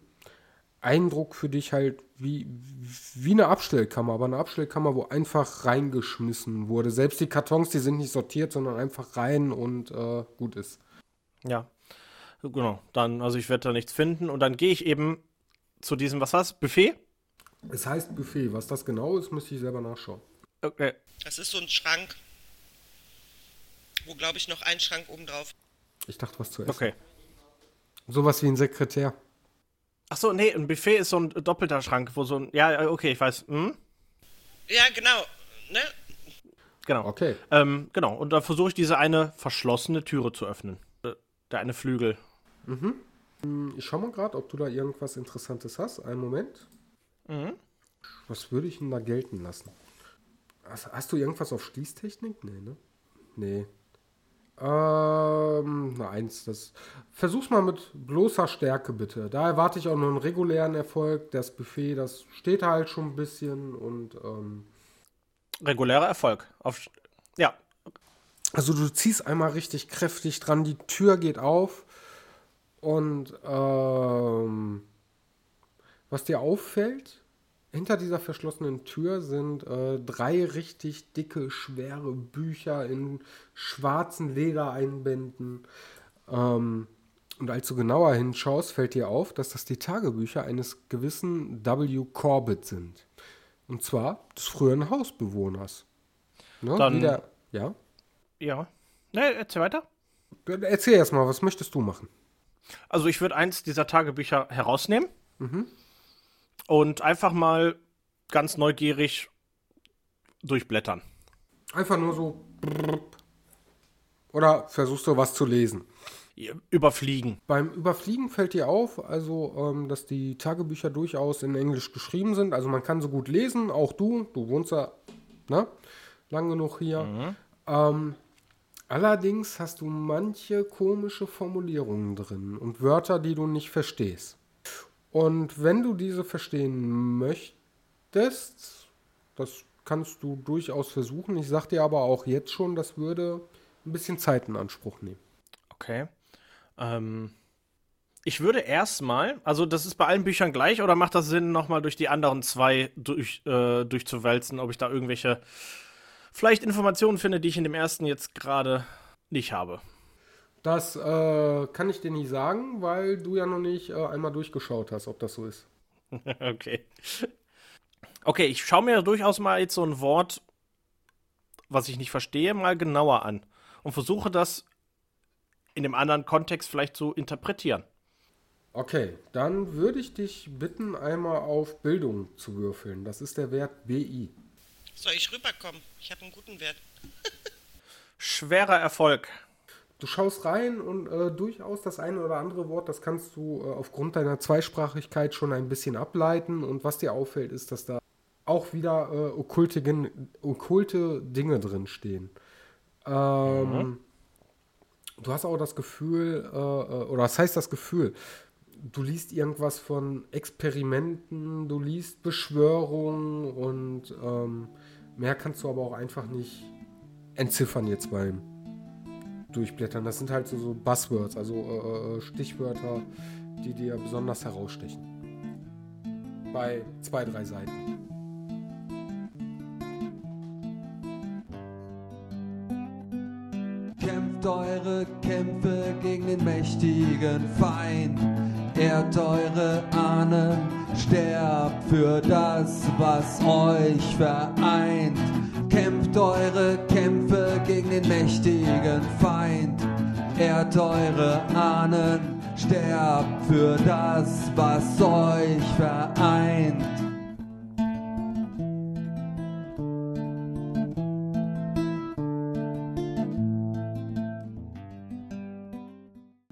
Eindruck für dich halt wie eine Abstellkammer, aber eine Abstellkammer, wo einfach reingeschmissen wurde. Selbst die Kartons, die sind nicht sortiert, sondern einfach rein und gut ist. Ja, genau. Dann, also ich werde da nichts finden und dann gehe ich eben zu diesem, was war's, Buffet? Es heißt Buffet. Was das genau ist, müsste ich selber nachschauen. Okay. Das ist so ein Schrank, wo, glaube ich, noch ein Schrank oben drauf. Ich dachte, was zu essen. Okay. Sowas wie ein Sekretär. Ach so, nee, ein Buffet ist so ein doppelter Schrank, wo so ein... Ja, okay, ich weiß. Hm? Ja, genau. Ne? Genau. Okay. Genau, und da versuche ich, diese eine verschlossene Türe zu öffnen. Der eine Flügel. Mhm. Ich schau mal gerade, ob du da irgendwas Interessantes hast. Einen Moment. Mhm. Was würde ich denn da gelten lassen? Hast du irgendwas auf Schließtechnik? Nee, ne? Nee. Eins. Versuch's mal mit bloßer Stärke, bitte. Da erwarte ich auch noch einen regulären Erfolg. Das Buffet, das steht halt schon ein bisschen und, regulärer Erfolg. Ja. Also du ziehst einmal richtig kräftig dran, die Tür geht auf und, was dir auffällt... Hinter dieser verschlossenen Tür sind 3 richtig dicke, schwere Bücher in schwarzen Ledereinbänden. Und als du genauer hinschaust, fällt dir auf, dass das die Tagebücher eines gewissen W. Corbett sind. Und zwar des früheren Hausbewohners. Ne? Dann... Ja? Ja. Ne, erzähl weiter. Erzähl erst mal, was möchtest du machen? Also ich würde eins dieser Tagebücher herausnehmen. Mhm. Und einfach mal ganz neugierig durchblättern. Einfach nur so. Oder versuchst du was zu lesen? Überfliegen. Beim Überfliegen fällt dir auf, also dass die Tagebücher durchaus in Englisch geschrieben sind. Also man kann so gut lesen, auch du wohnst ja lang genug hier. Mhm. Allerdings hast du manche komische Formulierungen drin und Wörter, die du nicht verstehst. Und wenn du diese verstehen möchtest, das kannst du durchaus versuchen. Ich sag dir aber auch jetzt schon, das würde ein bisschen Zeit in Anspruch nehmen. Okay. Ich würde erstmal, also das ist bei allen Büchern gleich, oder macht das Sinn, nochmal durch die anderen 2 durchzuwälzen, ob ich da irgendwelche vielleicht Informationen finde, die ich in dem ersten jetzt gerade nicht habe? Das kann ich dir nicht sagen, weil du ja noch nicht einmal durchgeschaut hast, ob das so ist. Okay. Okay, ich schaue mir durchaus mal jetzt so ein Wort, was ich nicht verstehe, mal genauer an. Und versuche das in dem anderen Kontext vielleicht zu interpretieren. Okay, dann würde ich dich bitten, einmal auf Bildung zu würfeln. Das ist der Wert BI. Soll ich rüberkommen? Ich habe einen guten Wert. Schwerer Erfolg. Du schaust rein und durchaus das eine oder andere Wort, das kannst du aufgrund deiner Zweisprachigkeit schon ein bisschen ableiten. Und was dir auffällt, ist, dass da auch wieder okkulte Dinge drinstehen. Du hast auch das Gefühl, oder was heißt das Gefühl? Du liest irgendwas von Experimenten, du liest Beschwörungen und mehr kannst du aber auch einfach nicht entziffern jetzt beim Durchblättern. Das sind halt so Buzzwords, also Stichwörter, die dir besonders herausstechen. Bei 2, 3 Seiten. Kämpft eure Kämpfe gegen den mächtigen Feind. Ehrt eure Ahnen. Sterbt für das, was euch vereint. Kämpft eure Kämpfe gegen den mächtigen Feind. Ehrt eure Ahnen, sterbt für das, was euch vereint.